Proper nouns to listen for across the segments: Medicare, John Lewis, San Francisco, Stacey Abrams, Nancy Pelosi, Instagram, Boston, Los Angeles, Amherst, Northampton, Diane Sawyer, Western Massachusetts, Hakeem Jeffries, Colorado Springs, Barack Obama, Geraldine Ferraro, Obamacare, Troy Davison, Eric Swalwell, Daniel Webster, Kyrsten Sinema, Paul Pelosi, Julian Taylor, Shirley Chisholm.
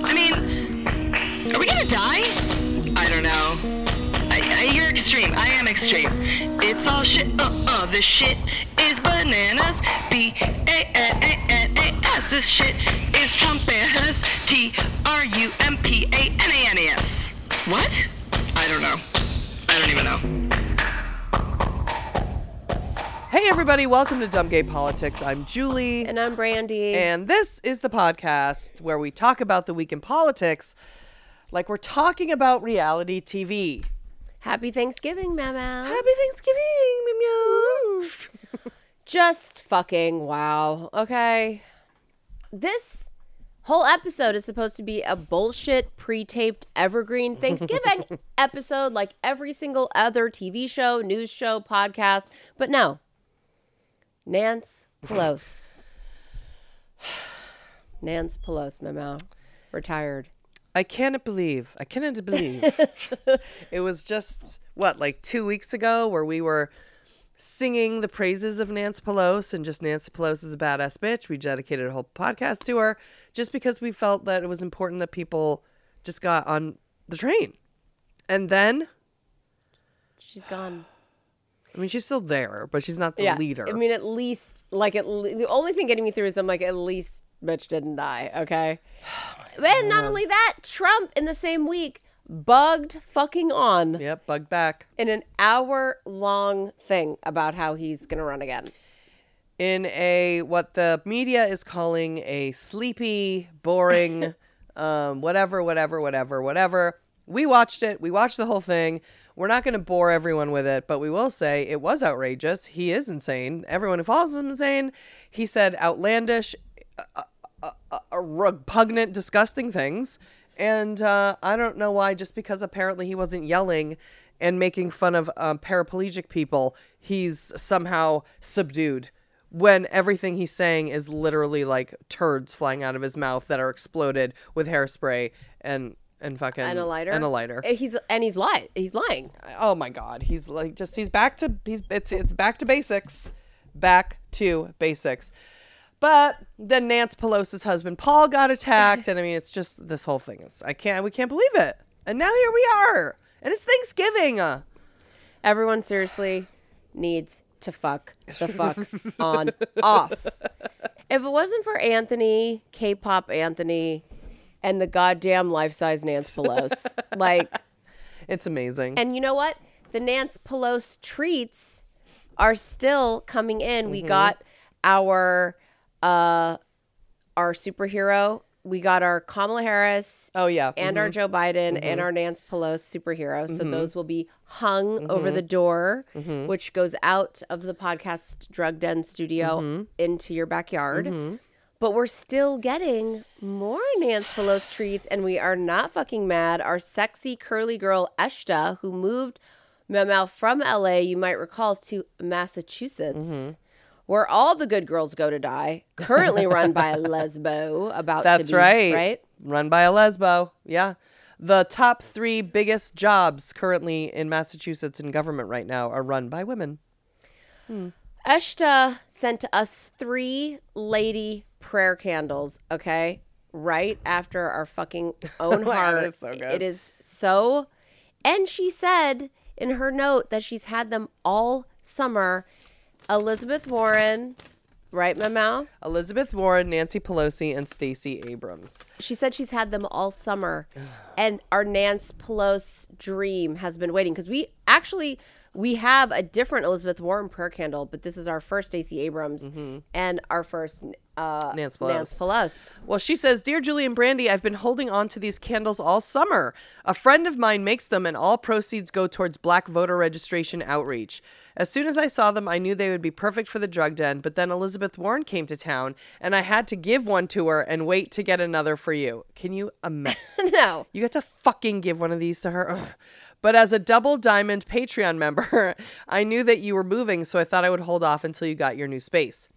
I mean, are we gonna die? I don't know. You're extreme, I am extreme. It's all shit, this shit is bananas. B-A-N-A-N-A-S. This shit is Trumpanas. T-R-U-M-P-A-N-A-N-A-S. What? I don't know. I don't even know. Hey everybody, welcome to Dumb Gay Politics. I'm Julie. And I'm Brandy. And this is the podcast where we talk about the week in politics like we're talking about reality TV. Happy Thanksgiving, Mama. Happy Thanksgiving, Mama. Just fucking wow. Okay. This whole episode is supposed to be a bullshit, pre-taped, evergreen Thanksgiving episode like every single other TV show, news show, podcast. But no. Nancy Pelosi, Mama. Retired. I cannot believe. It was just, what, like 2 weeks ago where we were singing the praises of Nancy Pelosi and just Nancy Pelosi is a badass bitch. We dedicated a whole podcast to her just because we felt that it was important that people just got on the train. And then she's gone. I mean, she's still there, but she's not the leader. I mean, at least, like, the only thing getting me through is I'm like, at least bitch didn't die, okay? And not only that, Trump in the same week bugged fucking on. Yep, bugged back. In an hour-long thing about how he's going to run again. In a, what the media is calling a sleepy, boring, whatever. We watched it. We watched the whole thing. We're not going to bore everyone with it, but we will say it was outrageous. He is insane. Everyone who follows him is insane. He said outlandish, repugnant, disgusting things, and I don't know why, just because apparently he wasn't yelling and making fun of paraplegic people, he's somehow subdued when everything he's saying is literally like turds flying out of his mouth that are exploded with hairspray and fucking and a lighter. He's lying. Oh my god, it's back to basics. But then Nancy Pelosi's husband, Paul, got attacked. And I mean, it's just this whole thing is we can't believe it. And now here we are. And it's Thanksgiving. Everyone seriously needs to fuck the fuck on off. If it wasn't for Anthony, K-pop Anthony, and the goddamn life-size Nancy Pelosi, like, it's amazing. And you know what? The Nancy Pelosi treats are still coming in. Mm-hmm. We got our superhero. We got our Kamala Harris. Oh yeah. And our Joe Biden and our Nancy Pelosi superhero. So those will be hung over the door, which goes out of the podcast Drug Den studio into your backyard. But we're still getting more Nancy Pelosi treats, and we are not fucking mad. Our sexy curly girl Eshta, who moved from LA, you might recall, to Massachusetts. Where all the good girls go to die, currently run by a lesbo, right? Run by a lesbo, yeah. The top 3 biggest jobs currently in Massachusetts in government right now are run by women. Eshta sent us 3 lady prayer candles, okay? Right after our fucking own heart. That is so good. It is so... And she said in her note that she's had them all summer. Elizabeth Warren, right, Mama? Elizabeth Warren, Nancy Pelosi, and Stacey Abrams. She said she's had them all summer, and our Nancy Pelosi dream has been waiting, because we have a different Elizabeth Warren prayer candle, but this is our first Stacey Abrams and our first Nancy Pelosi. Well, she says, "Dear Julie and Brandy, I've been holding on to these candles all summer. A friend of mine makes them, and all proceeds go towards black voter registration outreach. As soon as I saw them, I knew they would be perfect for the drug den, but then Elizabeth Warren came to town, and I had to give one to her and wait to get another for you." Can you imagine? No. You have to fucking give one of these to her? Ugh. "But as a double diamond Patreon member, I knew that you were moving, so I thought I would hold off until you got your new space.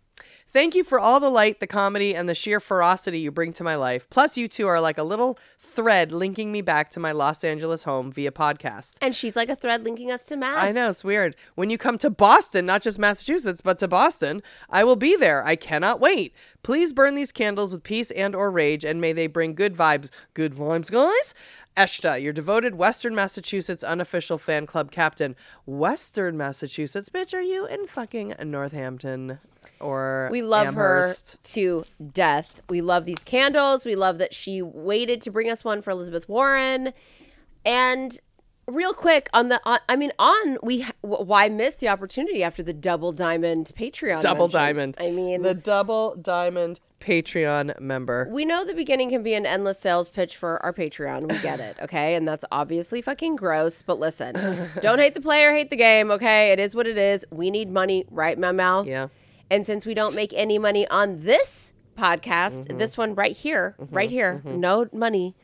Thank you for all the light, the comedy, and the sheer ferocity you bring to my life. Plus, you two are like a little thread linking me back to my Los Angeles home via podcast." And she's like a thread linking us to Mass. I know, it's weird. "When you come to Boston, not just Massachusetts, but to Boston, I will be there. I cannot wait. Please burn these candles with peace and or rage, and may they bring good vibes." Good vibes, guys? "Eshta, your devoted Western Massachusetts unofficial fan club captain." Western Massachusetts? Bitch, are you in fucking Northampton? Or we love Amherst. Her to death. We love these candles. We love that she waited to bring us one for Elizabeth Warren. And real quick why miss the opportunity after the double diamond Patreon? Double diamond. I mean, the double diamond Patreon member. We know the beginning can be an endless sales pitch for our Patreon. We get it, okay? And that's obviously fucking gross, but listen, don't hate the player, hate the game, okay? It is what it is. We need money, right, my mouth? Yeah. And since we don't make any money on this podcast, mm-hmm. this one right here, mm-hmm. no money.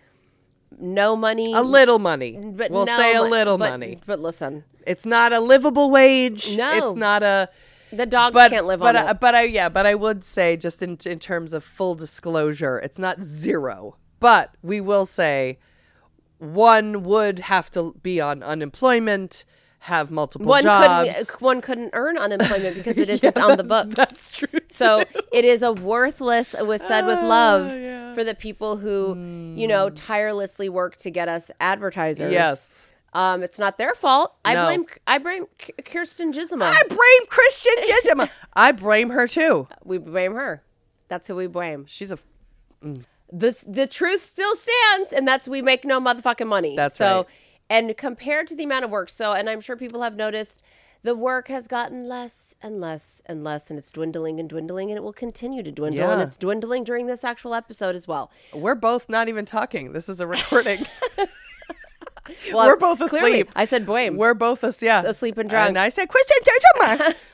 A little money. But we'll say a little money. But listen. It's not a livable wage. No. It's not a... The dogs can't live on it. But I would say, just in terms of full disclosure, it's not zero. But we will say one would have to be on unemployment, have multiple jobs. One couldn't earn unemployment because it isn't on the books. That's true. So it is a worthless, it was said with love for the people who, tirelessly work to get us advertisers. Yes. It's not their fault. I blame Kyrsten Sinema. I blame Christian Sinema. I blame her too. We blame her. That's who we blame. She's a... Mm. The truth still stands, and that's we make no motherfucking money. That's right. And compared to the amount of work, and I'm sure people have noticed, the work has gotten less and less and less, and it's dwindling and dwindling, and it will continue to dwindle, and it's dwindling during this actual episode as well. We're both not even talking. This is a recording. Well, we're both asleep. Clearly, I said blame. We're both asleep. Yeah. Asleep and drunk. And I said, Christian,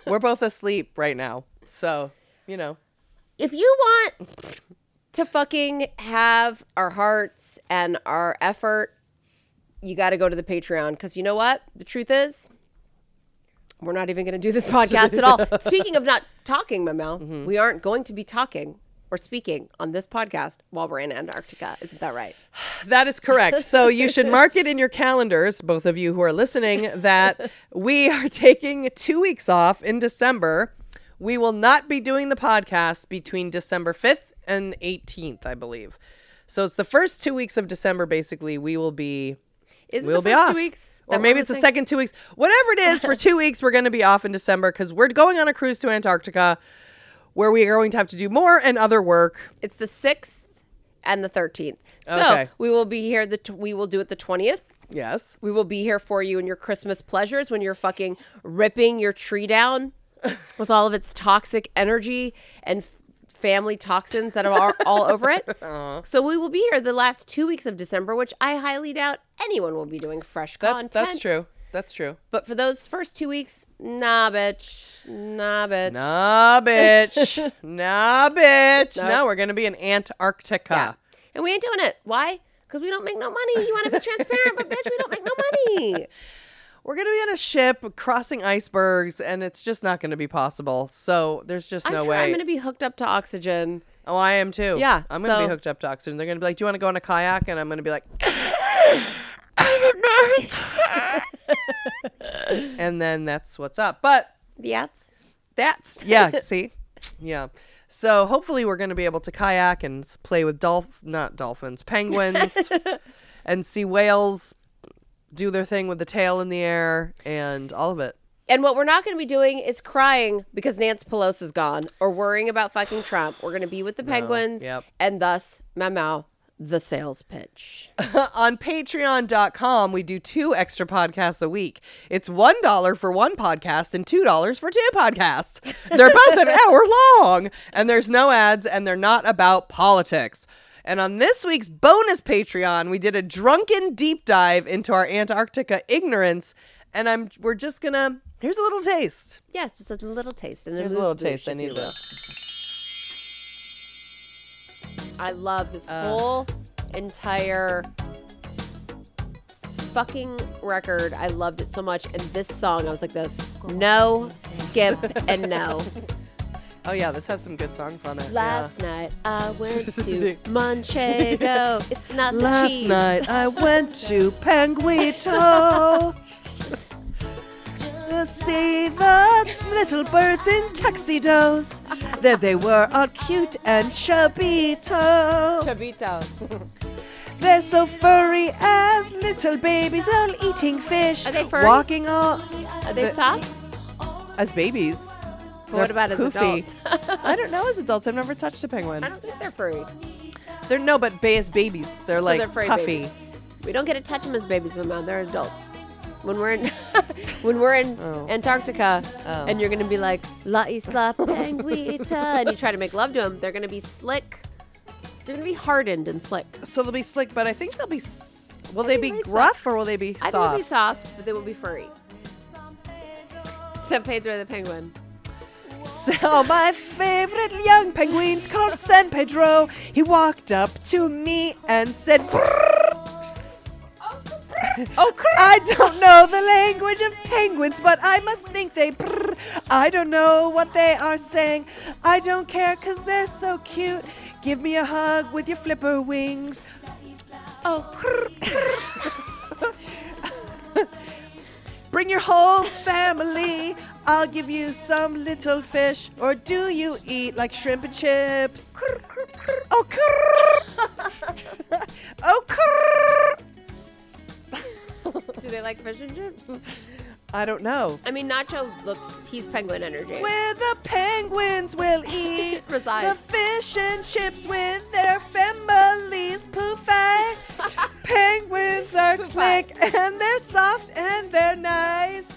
we're both asleep right now. So, If you want to fucking have our hearts and our effort, you got to go to the Patreon, because you know what? The truth is, we're not even going to do this podcast at all. Speaking of not talking, Mamel, mm-hmm. we aren't going to be talking or speaking on this podcast while we're in Antarctica. Isn't that right? That is correct. So you should mark it in your calendars, both of you who are listening, that we are taking 2 weeks off in December. We will not be doing the podcast between December 5th and 18th, I believe. So it's the first 2 weeks of December, basically, we will be... we'll be off 2 weeks, or maybe it's the second 2 weeks, whatever it is. For 2 weeks, we're going to be off in December because we're going on a cruise to Antarctica, where we are going to have to do more and other work. It's the 6th and the 13th. So we will be here. We will do it the 20th. Yes, we will be here for you and your Christmas pleasures when you're fucking ripping your tree down with all of its toxic energy and family toxins that are all over it. Aww. So we will be here the last 2 weeks of December, which I highly doubt anyone will be doing fresh content. That's true. But for those first 2 weeks, nah, bitch. No, we're going to be in Antarctica. Yeah. And we ain't doing it. Why? Because we don't make no money. You want to be transparent, but bitch, we don't make no money. We're going to be on a ship crossing icebergs, and it's just not going to be possible. So there's just no way. I'm going to be hooked up to oxygen. Oh, I am too. Yeah. I'm going to be hooked up to oxygen. They're going to be like, "Do you want to go on a kayak?" And I'm going to be like, I don't know. And then that's what's up. But that's. Yeah. See? Yeah. So hopefully we're going to be able to kayak and play with penguins, and see whales do their thing with the tail in the air and all of it. And what we're not going to be doing is crying because Nancy Pelosi's gone or worrying about fucking Trump. We're going to be with the penguins and thus, Mamau, the sales pitch. On Patreon.com, we do 2 extra podcasts a week. It's $1 for one podcast and $2 for 2 podcasts. They're both an hour long, and there's no ads, and they're not about politics. And on this week's bonus Patreon, we did a drunken deep dive into our Antarctica ignorance, and we're just gonna... Here's a little taste. Yeah, just a little taste. And here's a little taste. I need this. I love this whole entire fucking record. I loved it so much. And this song, I was like this. No, skip, and no. Oh, yeah, this has some good songs on it. Last night I went to Manchego. It's not the cheese. Last night I went to Panguito to see the little birds in tuxedos. There they were, all cute and chubito. Chubito. They're so furry as little babies, all eating fish. Are they furry? Walking all... Are they soft? As babies. But what about poofy. As adults? I don't know as adults. I've never touched a penguin. I don't think they're furry. They're no, but as babies. They're so like they're furry puffy. Babies. We don't get to touch them as babies, my mom. They're adults. When we're in Antarctica and you're going to be like, La Isla Penguita, and you try to make love to them, they're going to be slick. They're going to be hardened and slick. So they'll be slick, but I think they'll be, will they be gruff soft. Or will they be soft? I think they'll be soft, but they will be furry. San Pedro the penguin. So my favorite young penguin's called San Pedro. He walked up to me and said, oh, crap. I don't know the language of penguins, but I must think they brrr. I don't know what they are saying. I don't care because they're so cute. Give me a hug with your flipper wings. Oh, crap. Bring your whole family. I'll give you some little fish. Or do you eat like shrimp and chips? Oh, crap. Oh, crap. Do they like fish and chips? I don't know. I mean, Nacho he's penguin energy. Where the penguins will eat the fish and chips with their families. Poofy. Penguins are slick and they're soft and they're nice.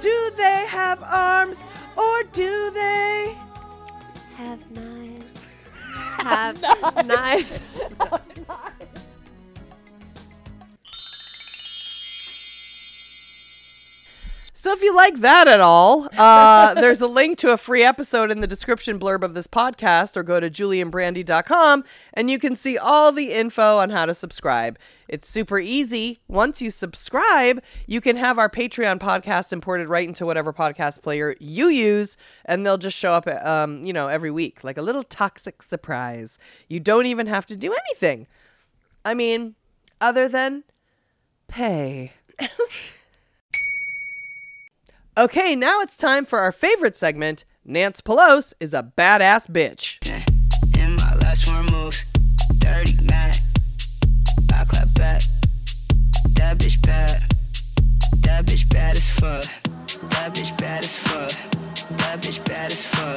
Do they have arms or do they have knives? Have knives. So if you like that at all, there's a link to a free episode in the description blurb of this podcast, or go to julieandbrandy.com and you can see all the info on how to subscribe. It's super easy. Once you subscribe, you can have our Patreon podcast imported right into whatever podcast player you use, and they'll just show up every week like a little toxic surprise. You don't even have to do anything. I mean, other than pay. Okay, now it's time for our favorite segment, Nancy Pelosi is a badass bitch. In my last 4 moves, dirty man, I clap back. That bitch bad as fuck. That bitch bad as fuck. That bitch bad as fuck.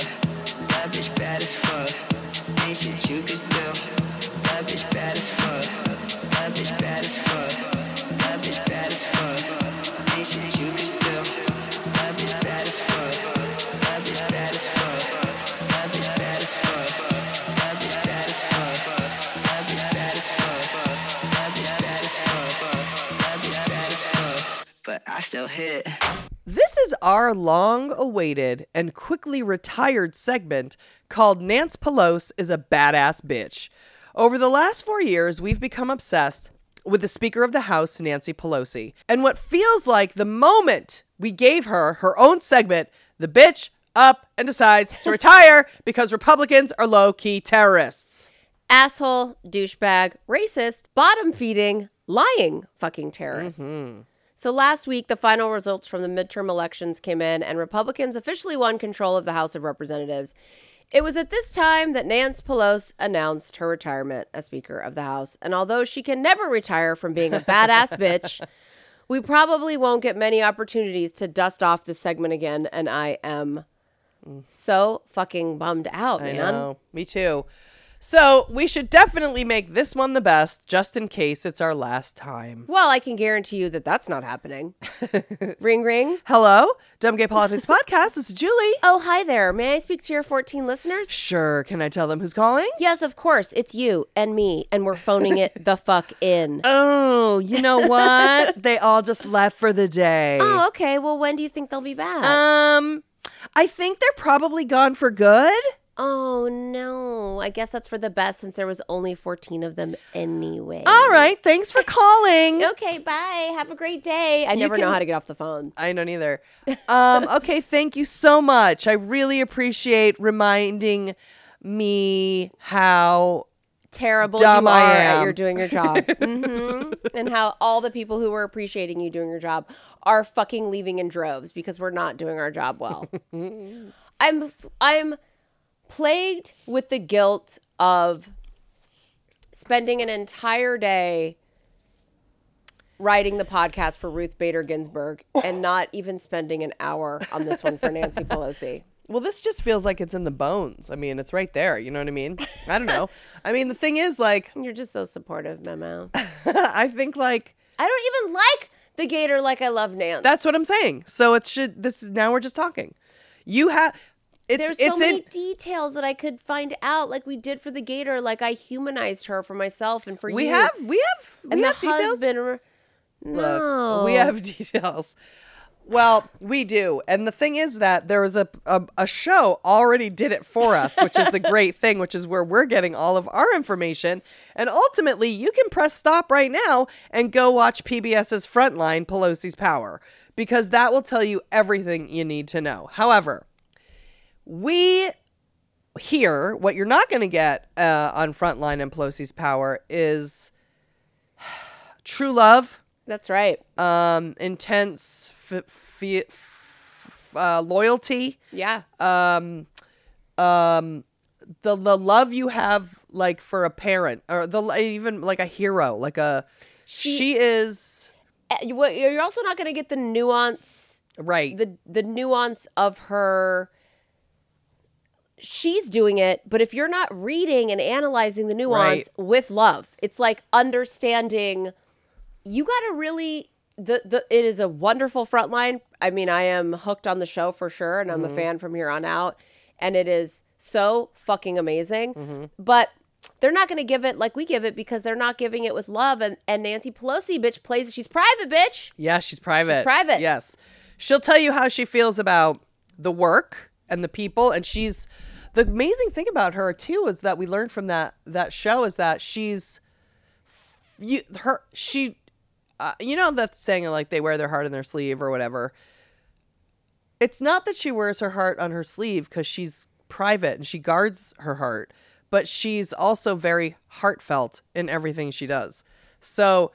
That bitch bad as fuck. Ain't shit you could do. That bitch bad as fuck. That bitch bad as fuck. That bitch bad as fuck. Ain't shit you could do. Still hit. This is our long-awaited and quickly retired segment called Nancy Pelosi is a Badass Bitch. Over the last 4 years, we've become obsessed with the Speaker of the House, Nancy Pelosi, and what feels like the moment we gave her her own segment, the bitch up and decides to retire because Republicans are low-key terrorists. Asshole, douchebag, racist, bottom-feeding, lying fucking terrorists. Mm-hmm. So last week, the final results from the midterm elections came in, and Republicans officially won control of the House of Representatives. It was at this time that Nancy Pelosi announced her retirement as Speaker of the House. And although she can never retire from being a badass bitch, we probably won't get many opportunities to dust off this segment again. And I am so fucking bummed out, man. I know. Me too. So we should definitely make this one the best, just in case it's our last time. Well, I can guarantee you that that's not happening. Ring, ring. Hello, Dumb Gay Politics Podcast. This is Julie. Oh, hi there. May I speak to your 14 listeners? Sure. Can I tell them who's calling? Yes, of course. It's you and me, and we're phoning it the fuck in. Oh, you know what? They all just left for the day. Oh, okay. Well, when do you think they'll be back? I think they're probably gone for good. Oh, no. I guess that's for the best since there was only 14 of them anyway. All right. Thanks for calling. Okay. Bye. Have a great day. I never know how to get off the phone. I don't either. Okay. Thank you so much. I really appreciate reminding me how terrible dumb you are I am. At your doing your job. Mm-hmm. And how all the people who were appreciating you doing your job are fucking leaving in droves because we're not doing our job well. I'm plagued with the guilt of spending an entire day writing the podcast for Ruth Bader Ginsburg and not even spending an hour on this one for Nancy Pelosi. Well, this just feels like it's in the bones. I mean, it's right there. You know what I mean? I don't know. I mean, the thing is, like... You're just so supportive, Memo. I think, like... I don't even like the Gator like I love Nance. That's what I'm saying. So it should... This is... Now we're just talking. You have... There's so many details that I could find out, like we did for the Gator. Like I humanized her for myself and for you. We have details. Look, we have details. Well, we do. And the thing is that there was a show already did it for us, which is the great thing, which is where we're getting all of our information. And ultimately, you can press stop right now and go watch PBS's Frontline, Pelosi's Power, because that will tell you everything you need to know. However... We hear what you're not going to get on Frontline and Pelosi's Power is true love. That's right. Intense loyalty. Yeah. The love you have like for a parent or even like a hero, like a she is. You're also not going to get the nuance. Right. The nuance of her. She's doing it, but if you're not reading and analyzing the nuance with love, it's like understanding you got to really it is a wonderful Frontline. I mean, I am hooked on the show for sure, and I'm a fan from here on out, and it is so fucking amazing. Mm-hmm. But they're not going to give it like we give it because they're not giving it with love, and Nancy Pelosi bitch plays she's private bitch. Yeah, she's private. She's private. Yes. She'll tell you how she feels about the work and the people, and she's the amazing thing about her, too, is that we learned from that show is that you know, that saying like they wear their heart on their sleeve or whatever. It's not that she wears her heart on her sleeve because she's private and she guards her heart, but she's also very heartfelt in everything she does. So,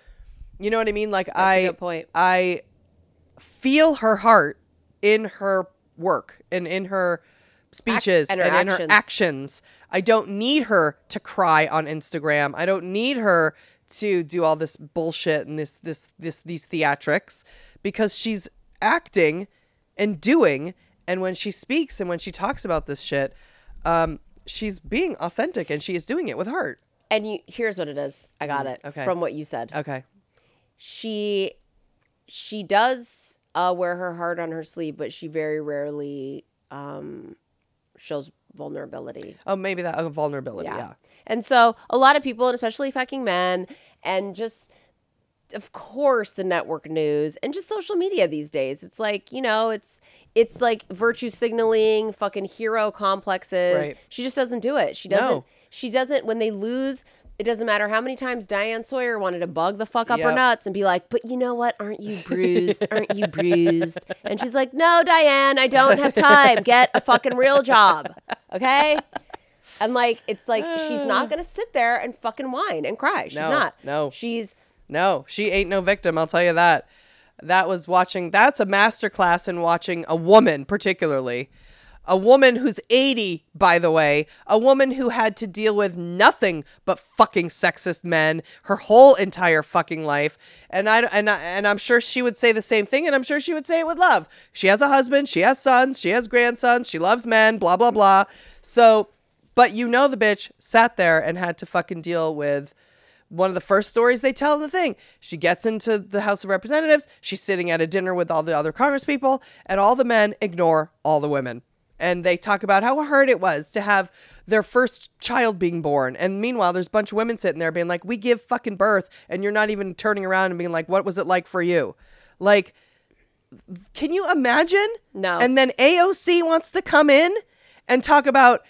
you know what I mean? Like that's a good point. I feel her heart in her work and in her speeches and in her actions. I don't need her to cry on Instagram. I don't need her to do all this bullshit and these theatrics because she's acting and doing. And when she speaks and when she talks about this shit, she's being authentic and she is doing it with heart. And here's what it is. I got it from what you said. Okay. She does wear her heart on her sleeve, but she very rarely shows vulnerability. Oh, maybe that vulnerability. Yeah. And so a lot of people, and especially fucking men, and just, of course, the network news and just social media these days. It's like, you know, it's like virtue signaling, fucking hero complexes. Right. She just doesn't do it. She doesn't when they lose. It doesn't matter how many times Diane Sawyer wanted to bug the fuck up her nuts and be like, but you know what? Aren't you bruised? Aren't you bruised? And she's like, no, Diane, I don't have time. Get a fucking real job. Okay? And like, it's like, she's not going to sit there and fucking whine and cry. She ain't no victim. I'll tell you that. That's a masterclass in watching a woman, particularly. A woman who's 80, by the way, a woman who had to deal with nothing but fucking sexist men her whole entire fucking life. And I'm sure she would say the same thing. And I'm sure she would say it with love. She has a husband. She has sons. She has grandsons. She loves men, blah, blah, blah. So But you know the bitch sat there and had to fucking deal with one of the first stories they tell in the thing. She gets into the House of Representatives. She's sitting at a dinner with all the other congresspeople, and all the men ignore all the women. And they talk about how hard it was to have their first child being born. And meanwhile, there's a bunch of women sitting there being like, we give fucking birth, and you're not even turning around and being like, what was it like for you? Like, can you imagine? No. And then AOC wants to come in and talk about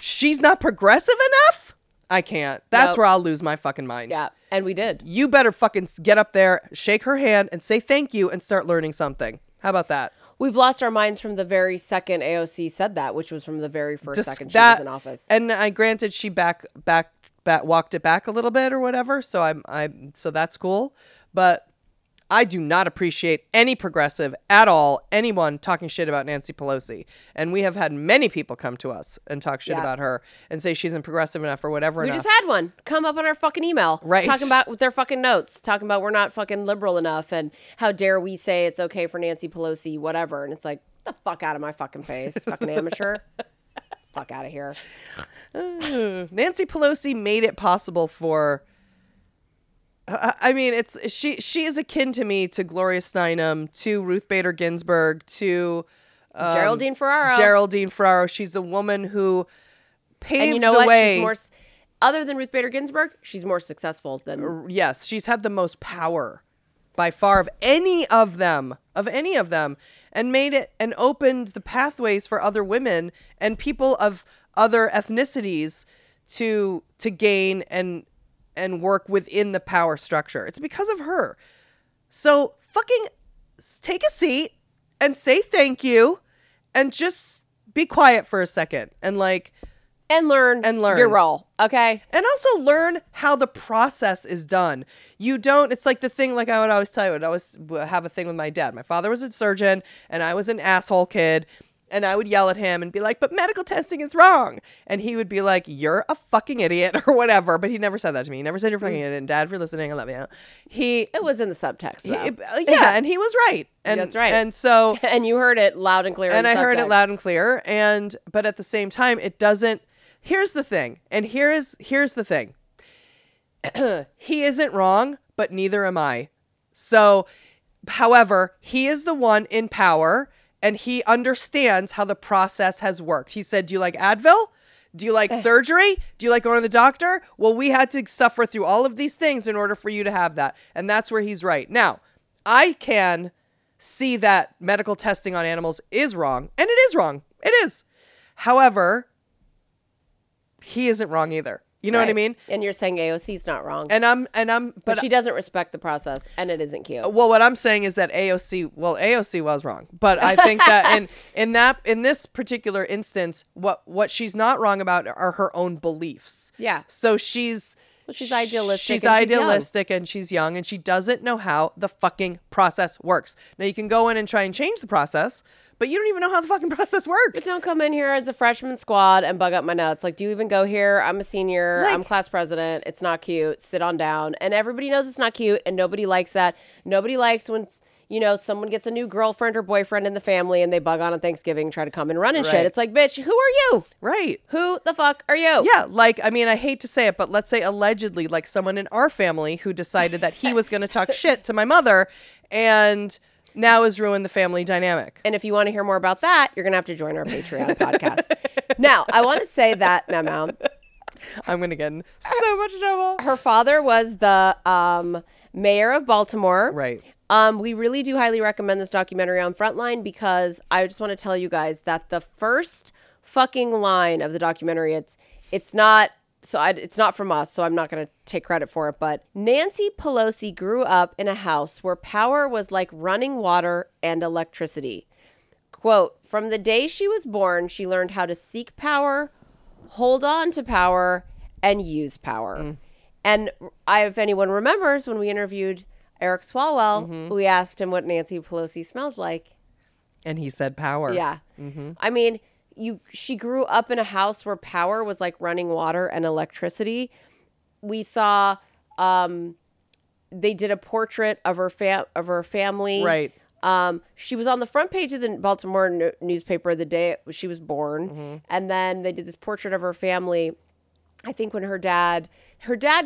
she's not progressive enough? I can't. That's where I'll lose my fucking mind. Yeah. And we did. You better fucking get up there, shake her hand, and say thank you and start learning something. How about that? We've lost our minds from the very second AOC said that, which was from the very first second she was in office. And I granted she walked it back a little bit or whatever. So so that's cool. But I do not appreciate any progressive at all, anyone talking shit about Nancy Pelosi. And we have had many people come to us and talk shit about her and say she isn't progressive enough or whatever. We just had one come up on our fucking email. Right. Talking about with their fucking notes, talking about we're not fucking liberal enough and how dare we say it's okay for Nancy Pelosi, whatever. And it's like, get the fuck out of my fucking face, fucking amateur. Fuck out of here. Nancy Pelosi made it possible for... I mean, it's she is akin to me to Gloria Steinem, to Ruth Bader Ginsburg, to Geraldine Ferraro. She's the woman who paved the way. She's more, other than Ruth Bader Ginsburg, she's more successful than. Yes, she's had the most power by far of any of them, and made it and opened the pathways for other women and people of other ethnicities to gain and work within the power structure. It's because of her. So fucking take a seat and say thank you and just be quiet for a second and like... And learn your role, okay? And also learn how the process is done. You don't... It's like the thing, like I would always tell you, I'd always have a thing with my dad. My father was a surgeon and I was an asshole kid. And I would yell at him and be like, but medical testing is wrong. And he would be like, you're a fucking idiot or whatever. But he never said that to me. He never said you're fucking idiot. And Dad, if you're listening, I love you. It was in the subtext, though. Yeah, and he was right. And, that's right. And so... and you heard it loud and clear. And I heard it loud and clear. But at the same time, it doesn't... Here's the thing. And here's the thing. He isn't wrong, but neither am I. So, however, he is the one in power... and he understands how the process has worked. He said, do you like Advil? Do you like surgery? Do you like going to the doctor? Well, we had to suffer through all of these things in order for you to have that. And that's where he's right. Now, I can see that medical testing on animals is wrong. And it is wrong. It is. However, he isn't wrong either. You know what I mean? And you're saying AOC's not wrong. But she doesn't respect the process and it isn't cute. Well, what I'm saying is that AOC was wrong. But I think that in this particular instance, what she's not wrong about are her own beliefs. Yeah. So she's idealistic. She's idealistic and she's young and she doesn't know how the fucking process works. Now you can go in and try and change the process. But you don't even know how the fucking process works. Just don't come in here as a freshman squad and bug up my nuts. Like, do you even go here? I'm a senior. Like, I'm class president. It's not cute. Sit on down. And everybody knows it's not cute. And nobody likes that. Nobody likes when, someone gets a new girlfriend or boyfriend in the family and they bug on Thanksgiving, try to come and run and shit. It's like, bitch, who are you? Right. Who the fuck are you? Yeah. Like, I mean, I hate to say it, but let's say allegedly like someone in our family who decided that he was going to talk shit to my mother and... now has ruined the family dynamic. And if you want to hear more about that, you're going to have to join our Patreon podcast. Now, I want to say that, Memo. I'm going to get in so much trouble. Her father was the mayor of Baltimore. Right. We really do highly recommend this documentary on Frontline because I just want to tell you guys that the first fucking line of the documentary, it's not from us, so I'm not going to take credit for it. But Nancy Pelosi grew up in a house where power was like running water and electricity. Quote, from the day she was born, she learned how to seek power, hold on to power, and use power. Mm. And if anyone remembers, when we interviewed Eric Swalwell, we asked him what Nancy Pelosi smells like. And he said power. Yeah. Mm-hmm. I mean... she grew up in a house where power was like running water and electricity. We saw they did a portrait of her family. Right. She was on the front page of the Baltimore newspaper the day she was born. Mm-hmm. And then they did this portrait of her family. I think when her dad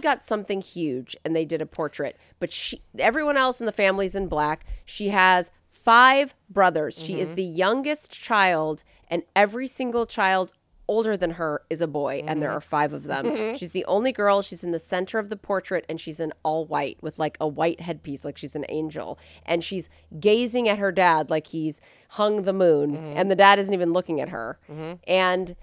got something huge and they did a portrait, but everyone else in the family's in black. She has 5 brothers. Mm-hmm. She is the youngest child, and every single child older than her is a boy, mm-hmm. and there are 5 of them. Mm-hmm. She's the only girl. She's in the center of the portrait, and she's in all white with like a white headpiece, like she's an angel. And she's gazing at her dad like he's hung the moon, mm-hmm. and the dad isn't even looking at her. Mm-hmm. And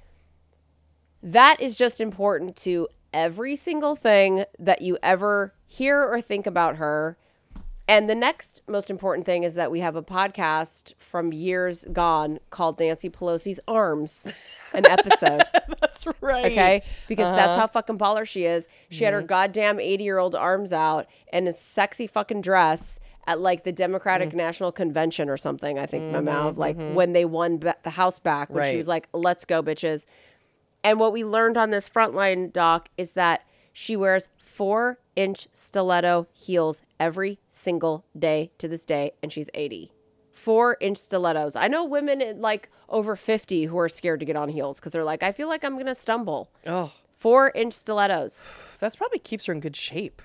that is just important to every single thing that you ever hear or think about her. And the next most important thing is that we have a podcast from years gone called Nancy Pelosi's Arms, an episode. That's right. Okay? Because that's how fucking baller she is. She had her goddamn 80-year-old arms out in a sexy fucking dress at like the Democratic National Convention or something, I think, when they won the House back, when she was like, let's go, bitches. And what we learned on this Frontline doc is that she wears 4-inch stiletto heels every single day to this day, and she's 80. 4-inch stilettos. I know women at like over 50 who are scared to get on heels because they're like, I feel like I'm gonna stumble. Oh, 4-inch stilettos. That's probably keeps her in good shape.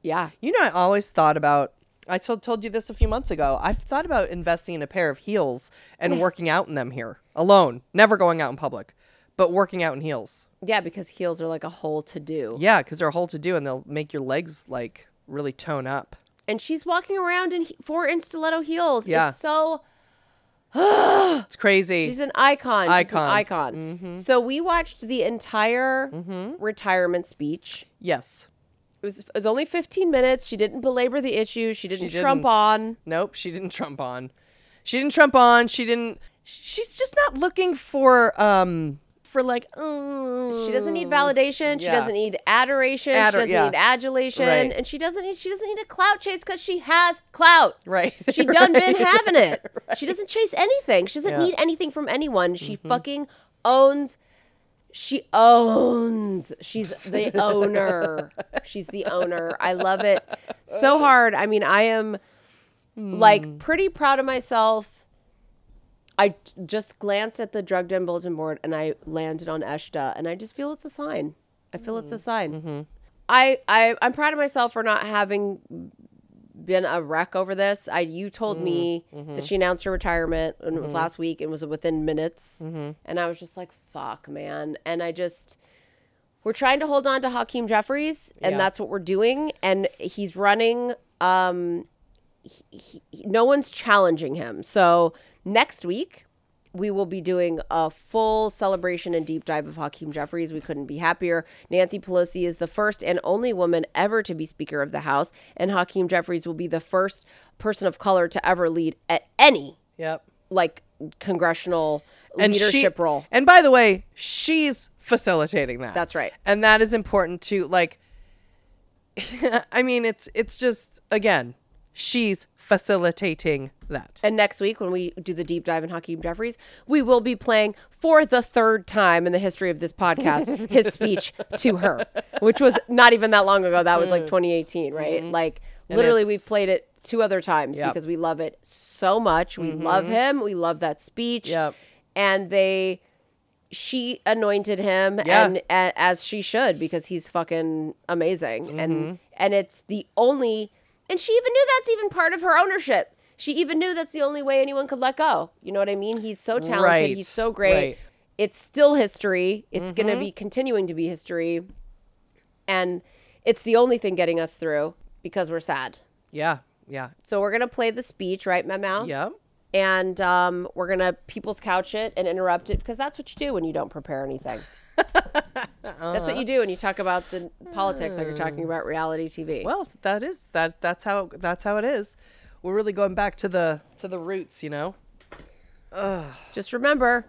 Yeah. You know, I always thought about, I told you this a few months ago, I've thought about investing in a pair of heels and working out in them here alone, never going out in public, but working out in heels. Yeah, because heels are like a whole to-do. Yeah, because they're a whole to-do, and they'll make your legs like really tone up. And she's walking around in 4-inch stiletto heels. Yeah. It's so... it's crazy. She's an icon. Mm-hmm. So we watched the entire retirement speech. Yes. It was only 15 minutes. She didn't belabor the issue. She didn't trump on. She didn't... She's just not looking for like, oh. She doesn't need validation. She doesn't need adoration. She doesn't need adulation. Right. And she doesn't need a clout chase because she has clout. Right. She done been having it. Right. She doesn't chase anything. She doesn't need anything from anyone. She fucking owns. She's the owner. She's the owner. I love it so hard. I mean, I am like pretty proud of myself. I just glanced at the Drug Den bulletin board and I landed on Eshta, and I just feel it's a sign. Mm-hmm. I'm proud of myself for not having been a wreck over this. You told me that she announced her retirement, and it was last week. It was within minutes. Mm-hmm. And I was just like, fuck, man. And we're trying to hold on to Hakeem Jeffries, and that's what we're doing. And he's running. No one's challenging him. So... next week, we will be doing a full celebration and deep dive of Hakeem Jeffries. We couldn't be happier. Nancy Pelosi is the first and only woman ever to be Speaker of the House, and Hakeem Jeffries will be the first person of color to ever lead at any congressional leadership role. And by the way, she's facilitating that. That's right. And that is important to I mean, it's just, again, she's facilitating that. And next week, when we do the deep dive in Hakeem Jeffries, we will be playing for the third time in the history of this podcast his speech to her, which was not even that long ago. That was like 2018, right? Mm-hmm. Like, literally, we've played it 2 other times because we love it so much. We love him. We love that speech. Yep. And she anointed him, and as she should, because he's fucking amazing. Mm-hmm. And it's the only... and she even knew that's even part of her ownership. She even knew that's the only way anyone could let go. You know what I mean? He's so talented. Right. He's so great. Right. It's still history. It's going to be continuing to be history. And it's the only thing getting us through because we're sad. Yeah. Yeah. So we're going to play the speech, right, Memo? Yeah. And we're going to people's couch it and interrupt it because that's what you do when you don't prepare anything. That's what you do when you talk about the politics like you're talking about reality TV. Well, that's how it is. We're really going back to the roots, you know. Ugh. Just remember,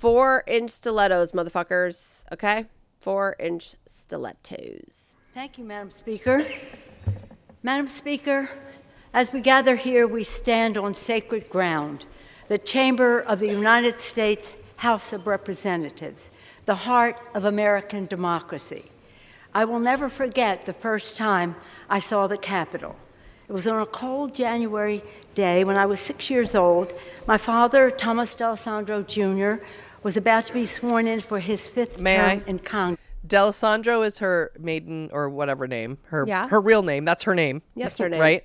4-inch stilettos, motherfuckers. Okay, 4-inch stilettos. Thank you, Madam Speaker. Madam Speaker, as we gather here, we stand on sacred ground, the chamber of the United States House of Representatives, the heart of American democracy. I will never forget the first time I saw the Capitol. It was on a cold January day when I was 6 years old. My father, Thomas D'Alessandro Jr., was about to be sworn in for his fifth term in Congress. D'Alessandro is her maiden or whatever name, her real name. That's her name. Yes, that's her name. Right?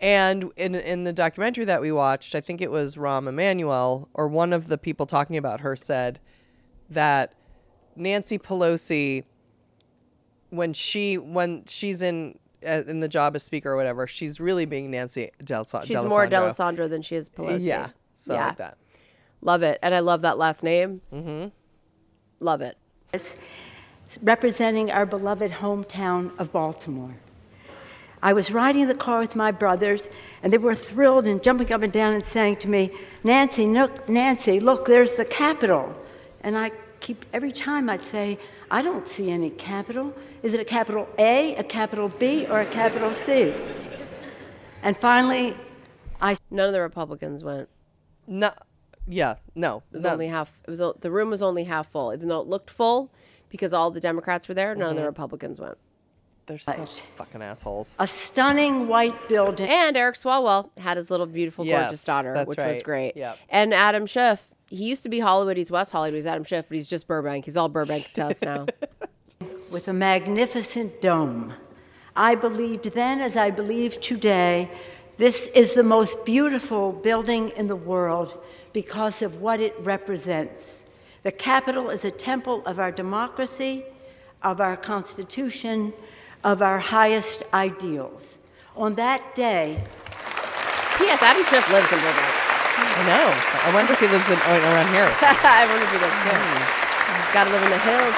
And in the documentary that we watched, I think it was Rahm Emanuel or one of the people talking about her said that Nancy Pelosi, when she's in the job as speaker or whatever, she's really being Nancy D'Alessandro. She's more D'Alessandro than she is Pelosi. Yeah, so yeah. Like that. Love it, and I love that last name. Mm-hmm. Love it. It's representing our beloved hometown of Baltimore. I was riding in the car with my brothers, and they were thrilled and jumping up and down and saying to me, "Nancy, look, Nancy, look, there's the Capitol." And every time I'd say, "I don't see any capital. Is it a capital A, a capital B, or a capital C?" And finally, none of the Republicans went. No, yeah, no. It was only half. The room was only half full, even though it looked full because all the Democrats were there. None of the Republicans went. They're such fucking assholes. A stunning white building. And Eric Swalwell had his little beautiful, gorgeous daughter, which was great. Yep. And Adam Schiff. He used to be Hollywood. He's West Hollywood. He's Adam Schiff, but he's just Burbank. He's all Burbank to us now. With a magnificent dome. I believed then, as I believe today, this is the most beautiful building in the world because of what it represents. The Capitol is a temple of our democracy, of our Constitution, of our highest ideals. On that day... P.S. Adam Schiff lives in Burbank. I know. I wonder if he lives around here. I wonder if he lives too. Mm. Gotta live in the hills,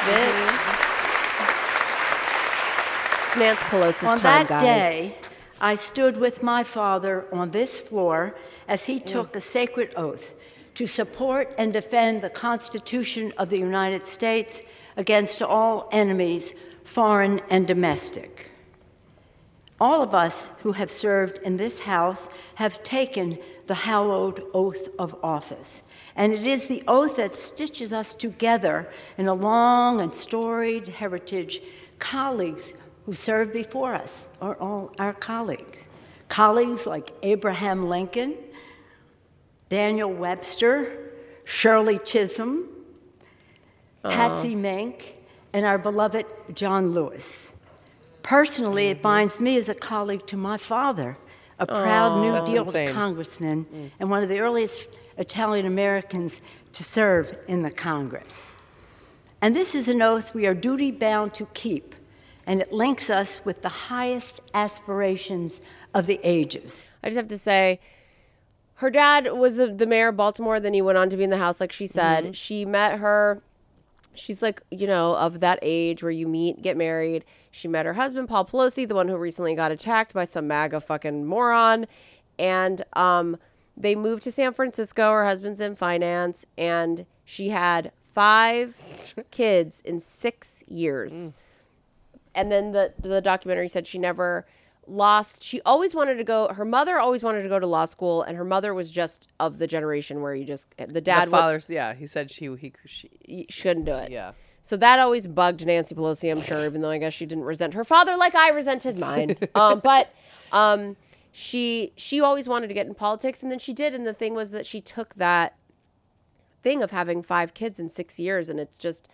bitch. It's Nancy Pelosi's time, guys. On that day, I stood with my father on this floor as he took the sacred oath to support and defend the Constitution of the United States against all enemies, foreign and domestic. All of us who have served in this House have taken the hallowed oath of office. And it is the oath that stitches us together in a long and storied heritage. Colleagues who served before us are all our colleagues. Colleagues like Abraham Lincoln, Daniel Webster, Shirley Chisholm, Patsy Mink, and our beloved John Lewis. Personally, it binds me as a colleague to my father, a proud New Deal congressman and one of the earliest Italian Americans to serve in the Congress. And this is an oath we are duty-bound to keep, and it links us with the highest aspirations of the ages. I just have to say, her dad was the mayor of Baltimore, then he went on to be in the House, like she said. Mm-hmm. She met her... She's like, you know, of that age where you meet, get married. She met her husband, Paul Pelosi, the one who recently got attacked by some MAGA fucking moron. And they moved to San Francisco. Her husband's in finance. And she had 5 kids in 6 years. And then the documentary said she never lost. She always wanted to go. Her mother always wanted to go to law school. And her mother was just of the generation where you just, the dad. The father's, he said she shouldn't do it. Yeah. So that always bugged Nancy Pelosi, I'm sure, even though I guess she didn't resent her father like I resented mine. But she always wanted to get in politics, and then she did. And the thing was that she took that thing of having 5 kids in 6 years, and it's just,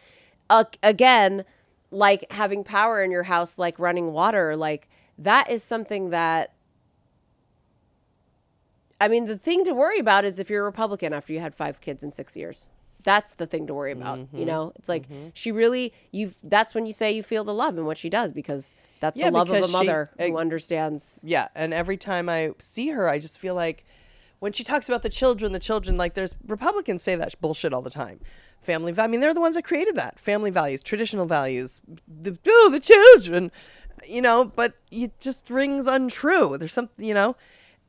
again, like having power in your house, like running water, like, that is something that, I mean, the thing to worry about is if you're a Republican after you had 5 kids in 6 years. That's the thing to worry about, you know? It's like she really, that's when you say you feel the love in what she does, because that's the love of a mother who understands. Yeah, and every time I see her, I just feel like when she talks about the children, like there's Republicans say that bullshit all the time. Family, I mean, they're the ones that created that. Family values, traditional values, the children. You know, but it just rings untrue. There's something, you know,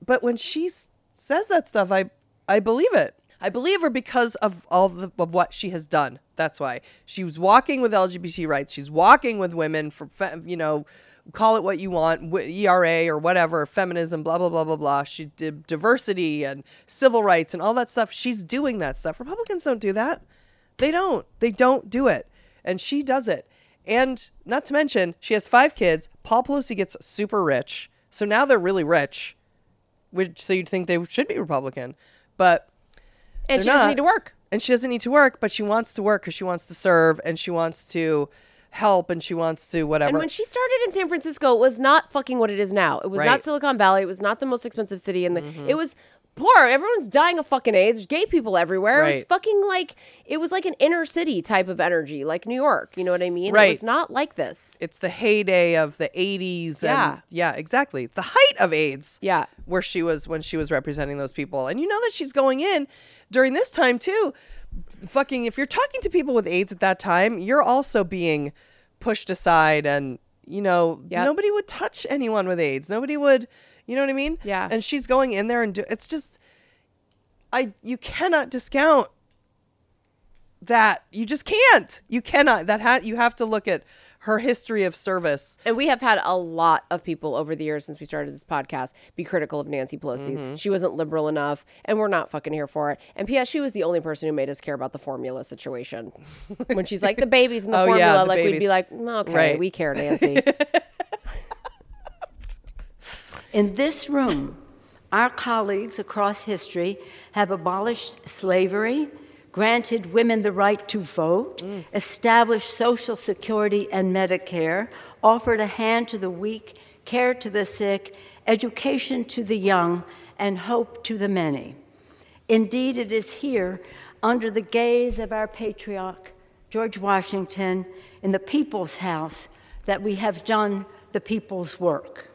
but when she says that stuff, I believe it. I believe her because of of what she has done. That's why she was walking with LGBT rights. She's walking with women for, you know, call it what you want, ERA or whatever, feminism, blah, blah, blah, blah, blah. She did diversity and civil rights and all that stuff. She's doing that stuff. Republicans don't do that. They don't do it. And she does it. And not to mention, she has 5 kids. Paul Pelosi gets super rich. So now they're really rich, which so you'd think they should be Republican, but and she doesn't need to work. And she doesn't need to work, but she wants to work because she wants to serve and she wants to help and she wants to whatever. And when she started in San Francisco, it was not fucking what it is now. It was not Silicon Valley. It was not the most expensive city in the. Mm-hmm. It was poor. Everyone's dying of fucking AIDS. There's gay people everywhere. Right. It was fucking like it was like an inner city type of energy, like New York. You know what I mean? Right. It was not like this. It's the heyday of the 80s. Yeah. And, yeah, exactly. The height of AIDS. Yeah. Where she was when she was representing those people. And you know that she's going in during this time, too. Fucking if you're talking to people with AIDS at that time, you're also being pushed aside and, you know, nobody would touch anyone with AIDS. Nobody would, you know what I mean? Yeah. And she's going in there and it's just, you cannot discount that. You just can't. You cannot. You have to look at her history of service. And we have had a lot of people over the years since we started this podcast be critical of Nancy Pelosi. Mm-hmm. She wasn't liberal enough, and we're not fucking here for it. And P.S., she was the only person who made us care about the formula situation. When she's like, the babies in the formula, yeah, the like babies. We'd be like, okay, we care, Nancy. In this room, our colleagues across history have abolished slavery, granted women the right to vote, established Social Security and Medicare, offered a hand to the weak, care to the sick, education to the young, and hope to the many. Indeed, it is here, under the gaze of our patriarch, George Washington, in the People's House, that we have done the people's work.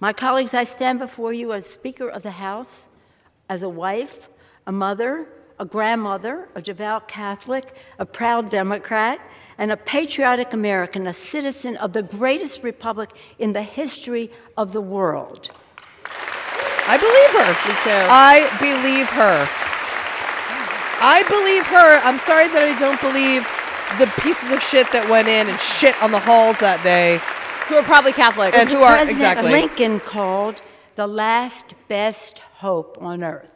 My colleagues, I stand before you as Speaker of the House, as a wife, a mother, a grandmother, a devout Catholic, a proud Democrat, and a patriotic American, a citizen of the greatest republic in the history of the world. I believe her. Me too. I believe her. I believe her. I'm sorry that I don't believe the pieces of shit that went in and shit on the halls that day. Who are probably Catholic. And who are, exactly. President Lincoln called the last best hope on earth.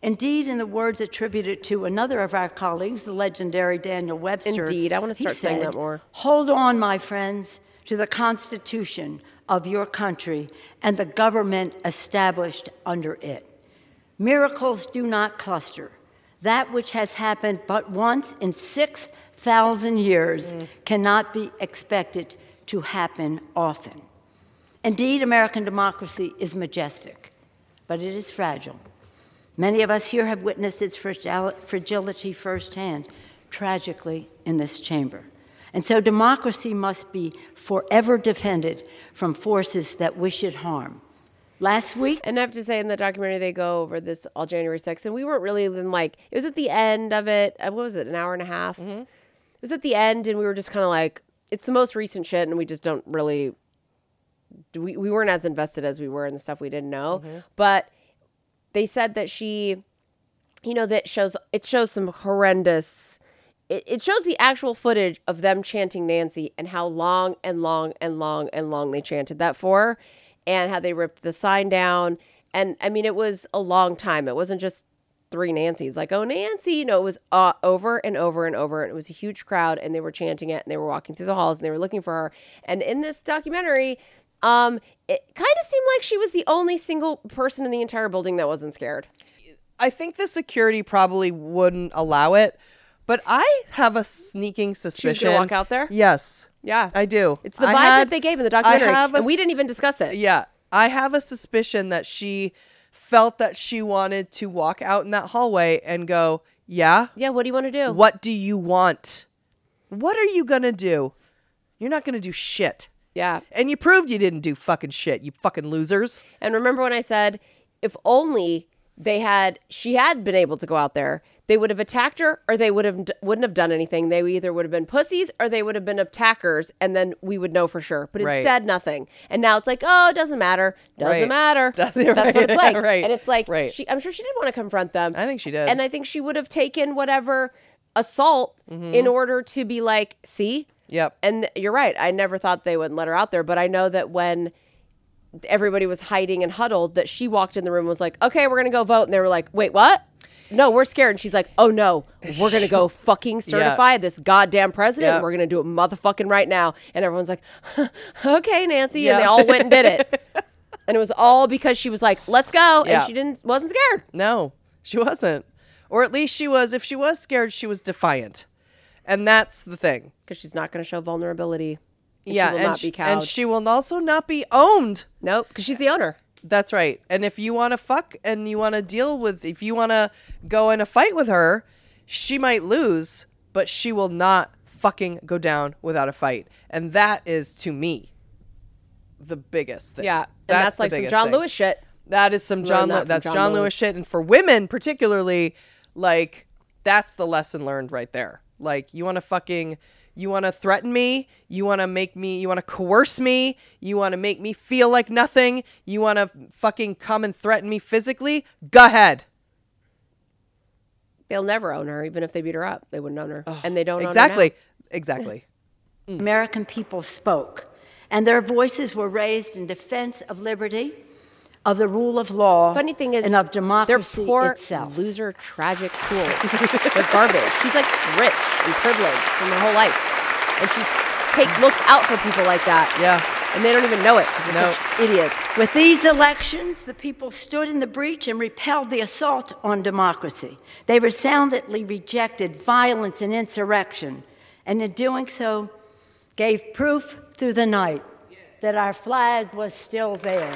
Indeed, in the words attributed to another of our colleagues, the legendary Daniel Webster. Indeed, I want to start saying that more. Hold on, my friends, to the Constitution of your country and the government established under it. Miracles do not cluster. That which has happened but once in 6,000 years cannot be expected to happen often. Indeed, American democracy is majestic, but it is fragile. Many of us here have witnessed its fragility firsthand, tragically, in this chamber. And so democracy must be forever defended from forces that wish it harm. Last week... And I have to say, in the documentary, they go over this all January 6th, and we weren't really even like... It was at the end of it. What was it? An hour and a half? Mm-hmm. It was at the end, and we were just kind of like, it's the most recent shit, and we just don't really... We weren't as invested as we were in the stuff we didn't know. Mm-hmm. But... They said that she, you know, that shows some horrendous, it shows the actual footage of them chanting Nancy and how long they chanted that for and how they ripped the sign down. And I mean, it was a long time. It wasn't just three Nancys like, oh, Nancy, you know, it was over and over and over. And it was a huge crowd and they were chanting it and they were walking through the halls and they were looking for her. And in this documentary, it kind of seemed like she was the only single person in the entire building that wasn't scared. I think the security probably wouldn't allow it, but I have a sneaking suspicion. She's gonna walk out there? Yes. Yeah. I do. It's the vibe that they gave in the documentary, and we didn't even discuss it. Yeah. I have a suspicion that she felt that she wanted to walk out in that hallway and go, yeah? Yeah, what do you want to do? What do you want? What are you going to do? You're not going to do shit. Yeah. And you proved you didn't do fucking shit, you fucking losers. And remember when I said, if only she had been able to go out there, they would have attacked her or they wouldn't have done anything. They either would have been pussies or they would have been attackers. And then we would know for sure. But instead, nothing. And now it's like, oh, it doesn't matter. Doesn't matter. That's what it's like. Right. And it's like, I'm sure she didn't want to confront them. I think she did. And I think she would have taken whatever assault in order to be like, see? Yep. And you're right. I never thought they wouldn't let her out there. But I know that when everybody was hiding and huddled, that she walked in the room and was like, okay, we're going to go vote. And they were like, wait, what? no, we're scared. And she's like, oh, no, we're going to go fucking certify this goddamn president. We're going to do it motherfucking right now. And everyone's like, okay, Nancy. And they all went and did it. And it was all because she was like, let's go. And she wasn't scared. No, she wasn't. Or at least she was. If she was scared, she was defiant. And that's the thing. Because she's not going to show vulnerability. And she will not be cowed. And she will also not be owned. Nope, because she's the owner. That's right. And if you want to fuck and you want to deal with, if you want to go in a fight with her, she might lose, but she will not fucking go down without a fight. And that is, to me, the biggest thing. Yeah. And that's like some John Lewis shit. That is some John Lewis shit. And for women particularly, like, that's the lesson learned right there. Like, you want to fucking... You want to threaten me, you want to make me, you want to coerce me, you want to make me feel like nothing, you want to fucking come and threaten me physically, go ahead. They'll never own her, even if they beat her up. They wouldn't own her. Oh, and they don't own her now. Exactly. American people spoke, and their voices were raised in defense of liberty, of the rule of law, funny thing is, and of democracy itself. They're poor, loser, tragic fools. They're garbage. She's like rich and privileged from her whole life. And she looks out for people like that. Yeah. And they don't even know it because they're such idiots. With these elections, the people stood in the breach and repelled the assault on democracy. They resoundingly rejected violence and insurrection. And in doing so, gave proof through the night that our flag was still there.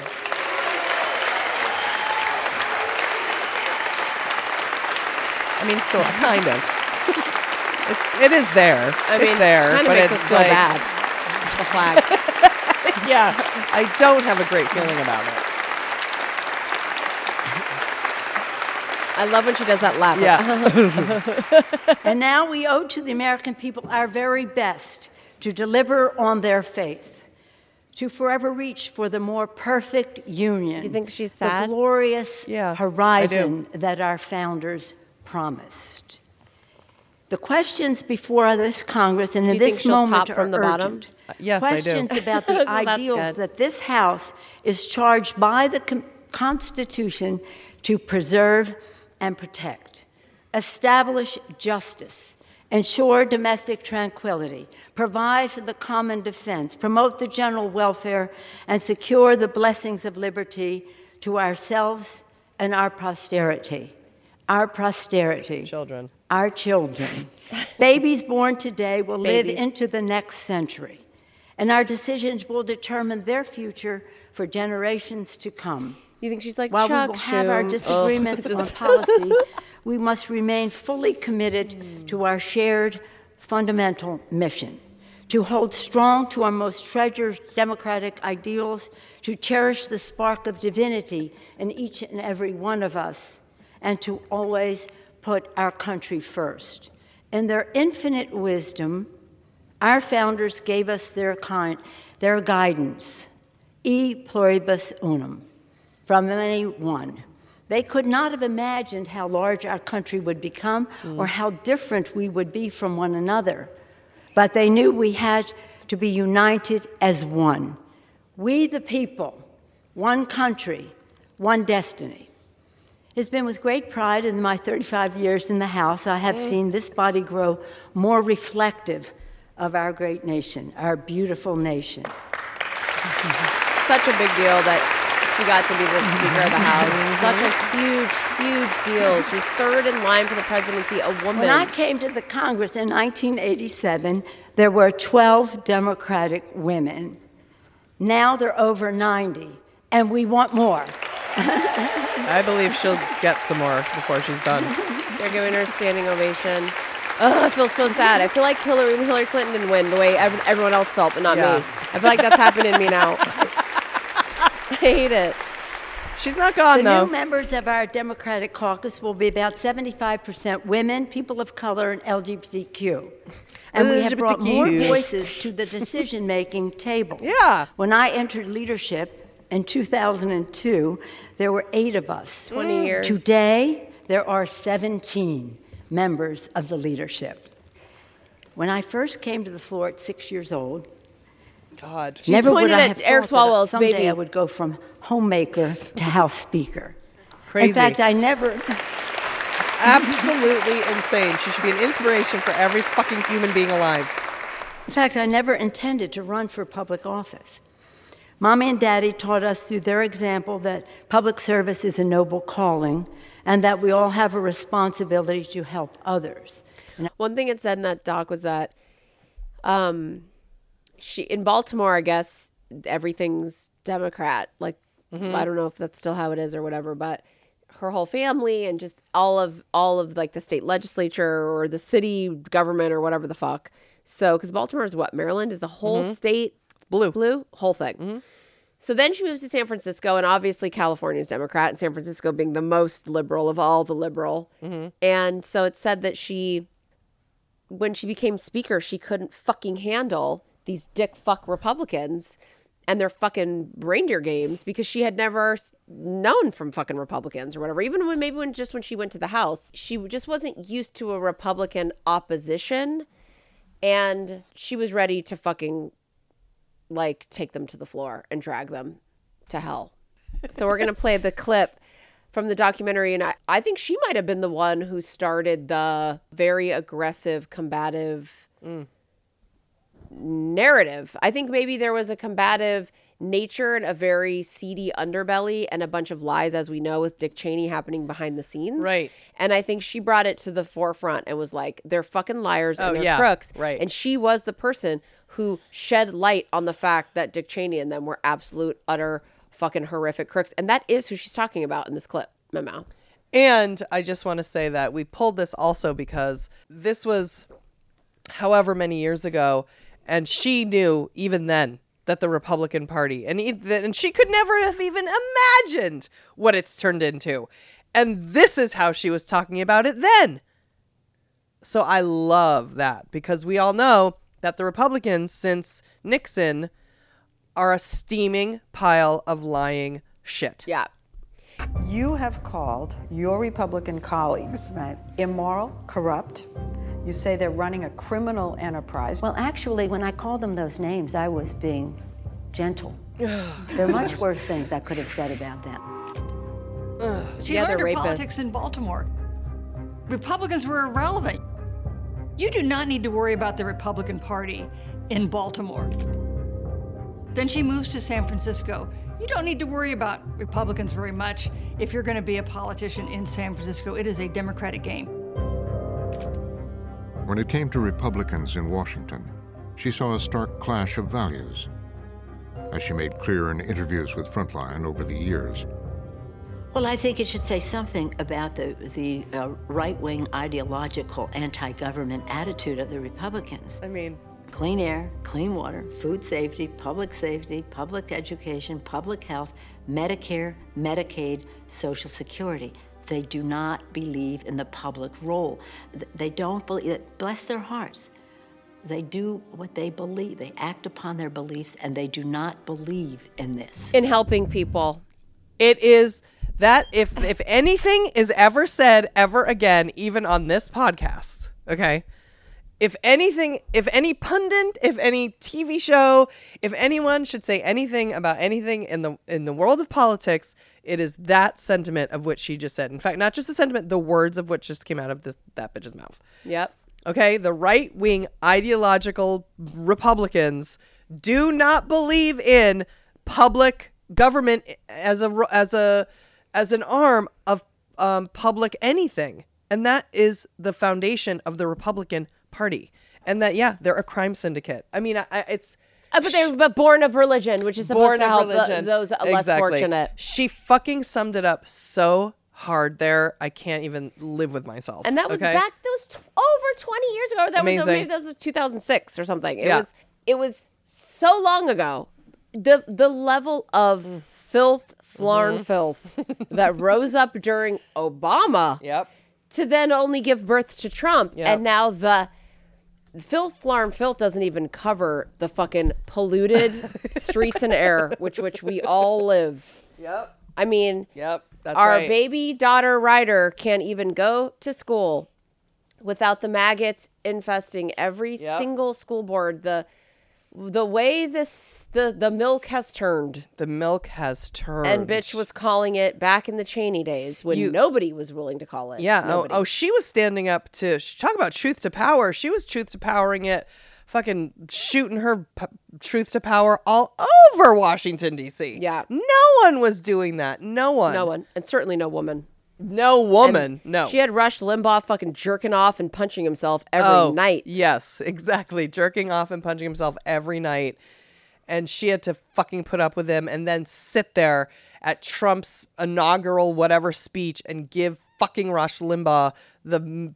I mean, so kind of. It is there. It's there, kind of, but it's like bad. It's a flag. Yeah, I don't have a great feeling about it. I love when she does that laugh. Yeah. And now we owe to the American people our very best to deliver on their faith, to forever reach for the more perfect union. You think she's sad? The glorious horizon that our founders promised. The questions before this Congress and in this moment are urgent. Yes, I do. Questions about the ideals that this House is charged by the Constitution to preserve and protect, establish justice, ensure domestic tranquility, provide for the common defense, promote the general welfare, and secure the blessings of liberty to ourselves and our posterity. Our posterity, our children, babies born today will live into the next century, and our decisions will determine their future for generations to come. You think she's like, while we will have our disagreements on policy, we must remain fully committed to our shared fundamental mission, to hold strong to our most treasured democratic ideals, to cherish the spark of divinity in each and every one of us, and to always put our country first. In their infinite wisdom, our founders gave us their guidance, e pluribus unum, from many one. They could not have imagined how large our country would become or how different we would be from one another, but they knew we had to be united as one. We the people, one country, one destiny. It has been with great pride in my 35 years in the House, I have seen this body grow more reflective of our great nation, our beautiful nation. Such a big deal that she got to be the Speaker of the House. Such a huge, huge deal. She's third in line for the presidency, a woman. When I came to the Congress in 1987, there were 12 Democratic women. Now they're over 90, and we want more. I believe she'll get some more before she's done. They're giving her a standing ovation. Ugh, I feel so sad. I feel like Hillary Clinton didn't win the way everyone else felt, but not me. I feel like that's happening to me now. I hate it. She's not gone, though. The new members of our Democratic caucus will be about 75% women, people of color, and LGBTQ. And we have brought more voices to the decision-making table. Yeah. When I entered leadership, in 2002, there were 8 of us. 20 years. Today, there are 17 members of the leadership. When I first came to the floor at 6 years old, God, never would I have Eric Swalwell's thought that someday I would go from homemaker to House Speaker. Crazy. In fact, I never... Absolutely insane. She should be an inspiration for every fucking human being alive. In fact, I never intended to run for public office. Mommy and Daddy taught us through their example that public service is a noble calling and that we all have a responsibility to help others. One thing it said in that doc was that she in Baltimore, I guess, everything's Democrat. Like, I don't know if that's still how it is or whatever, but her whole family and just all of like the state legislature or the city government or whatever the fuck. So, because Baltimore is what? Maryland is the whole state. Blue, whole thing. So then she moves to San Francisco, and obviously California's Democrat, and San Francisco being the most liberal of all the liberal. And so it said that she, when she became speaker, she couldn't fucking handle these dick fuck Republicans and their fucking reindeer games because she had never known from fucking Republicans or whatever. Even when when she went to the House, she just wasn't used to a Republican opposition, and she was ready to fucking like take them to the floor and drag them to hell. So we're going to play the clip from the documentary. And I think she might have been the one who started the very aggressive, combative narrative. I think maybe there was a combative nature and a very seedy underbelly and a bunch of lies, as we know, with Dick Cheney happening behind the scenes. Right. And I think she brought it to the forefront and was like, they're fucking liars and they're crooks. Right. And she was the person who shed light on the fact that Dick Cheney and them were absolute, utter, fucking horrific crooks. And that is who she's talking about in this clip, Memo. And I just want to say that we pulled this also because this was however many years ago, and she knew even then that the Republican Party, and she could never have even imagined what it's turned into. And this is how she was talking about it then. So I love that, because we all know that the Republicans, since Nixon, are a steaming pile of lying shit. Yeah. You have called your Republican colleagues immoral, corrupt. You say they're running a criminal enterprise. Well, actually, when I called them those names, I was being gentle. There are much worse things I could have said about them. She learned her politics in Baltimore. Republicans were irrelevant. You do not need to worry about the Republican Party in Baltimore. Then she moves to San Francisco. You don't need to worry about Republicans very much if you're going to be a politician in San Francisco. It is a Democratic game. When it came to Republicans in Washington, she saw a stark clash of values, as she made clear in interviews with Frontline over the years. Well, I think it should say something about the right-wing ideological anti-government attitude of the Republicans. I mean, clean air, clean water, food safety, public education, public health, Medicare, Medicaid, Social Security. They do not believe in the public role. They don't believe, bless their hearts. They do what they believe. They act upon their beliefs, and they do not believe in this. In helping people. It is that if anything is ever said ever again, even on this podcast, okay? If anything, if any pundit, if any TV show, if anyone should say anything about anything in the world of politics, it is that sentiment of which she just said. In fact, not just the sentiment, the words of which just came out of that bitch's mouth. Yep. Okay? The right-wing ideological Republicans do not believe in public government as an arm of public anything. And that is the foundation of the Republican Party. And that, yeah, they're a crime syndicate. I mean, it's... But born of religion, which is supposed to help those less fortunate. She fucking summed it up so hard there. I can't even live with myself. And that was that was over 20 years ago. That was maybe that was 2006 or something. It was so long ago. The level of filth, flarn filth that rose up during Obama to then only give birth to Trump. Yep. And now the filth, flarm, filth doesn't even cover the fucking polluted streets and air, which we all live. Yep. I mean, that's our right. Baby daughter Ryder can't even go to school without the maggots infesting every single school board. The the way this the milk has turned. The milk has turned. And bitch was calling it back in the Cheney days when nobody was willing to call it. Yeah. Oh, she was standing up to talk about truth to power. She was truth to powering it. Fucking shooting her truth to power all over Washington, D.C. Yeah. No one was doing that. No one. No one. And certainly no woman. No woman. And no. She had Rush Limbaugh fucking jerking off and punching himself every night. Yes, exactly. Jerking off and punching himself every night. And she had to fucking put up with him and then sit there at Trump's inaugural whatever speech and give fucking Rush Limbaugh the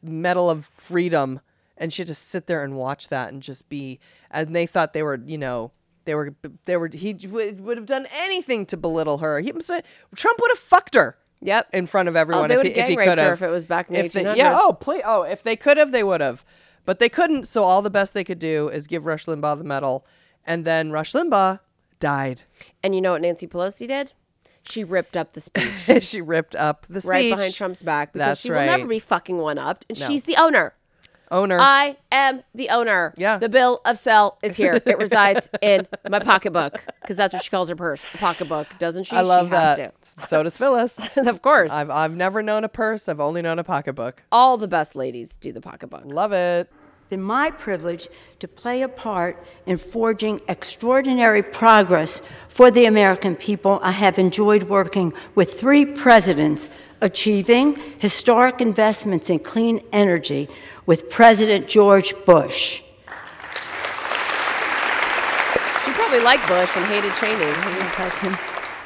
Medal of Freedom. And she had to sit there and watch that and just be, and they thought they were, you know, he would have done anything to belittle her. Trump would have fucked her. Yep. In front of everyone. They if he could have. If it was back in the 1800s. Yeah. Oh, please. Oh, if they could have, they would have, but they couldn't. So all the best they could do is give Rush Limbaugh the medal. And then Rush Limbaugh died. And you know what Nancy Pelosi did? She ripped up the speech. She ripped up the speech. Right behind Trump's back. Because she will never be fucking one up. And she's the owner. I am the owner. Yeah. The bill of sale is here. It resides in my pocketbook because that's what she calls her purse. A pocketbook, doesn't she? I love that. So does Phyllis. Of course. I've never known a purse. I've only known a pocketbook. All the best ladies do the pocketbook. Love it. It's been my privilege to play a part in forging extraordinary progress for the American people. I have enjoyed working with three presidents, achieving historic investments in clean energy with President George Bush. You probably liked Bush and hated Cheney. Him.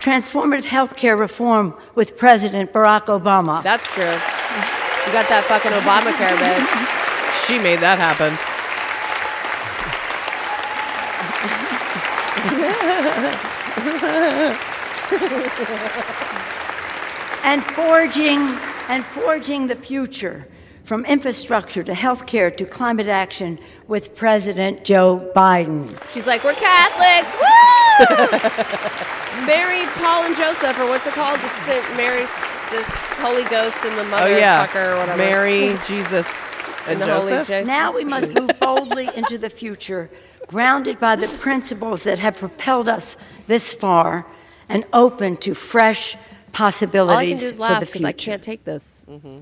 Transformative health care reform with President Barack Obama. That's true. You got that fucking Obamacare, bitch. She made that happen. And forging the future, from infrastructure to health care to climate action with President Joe Biden. She's like, we're Catholics, woo! Married Paul and Joseph, or what's it called? This Holy Ghost and the mother fucker or whatever. Mary, Jesus, and Joseph. Now we must move boldly into the future, grounded by the principles that have propelled us this far and open to fresh possibilities for the future. I can't take this. Mm-hmm.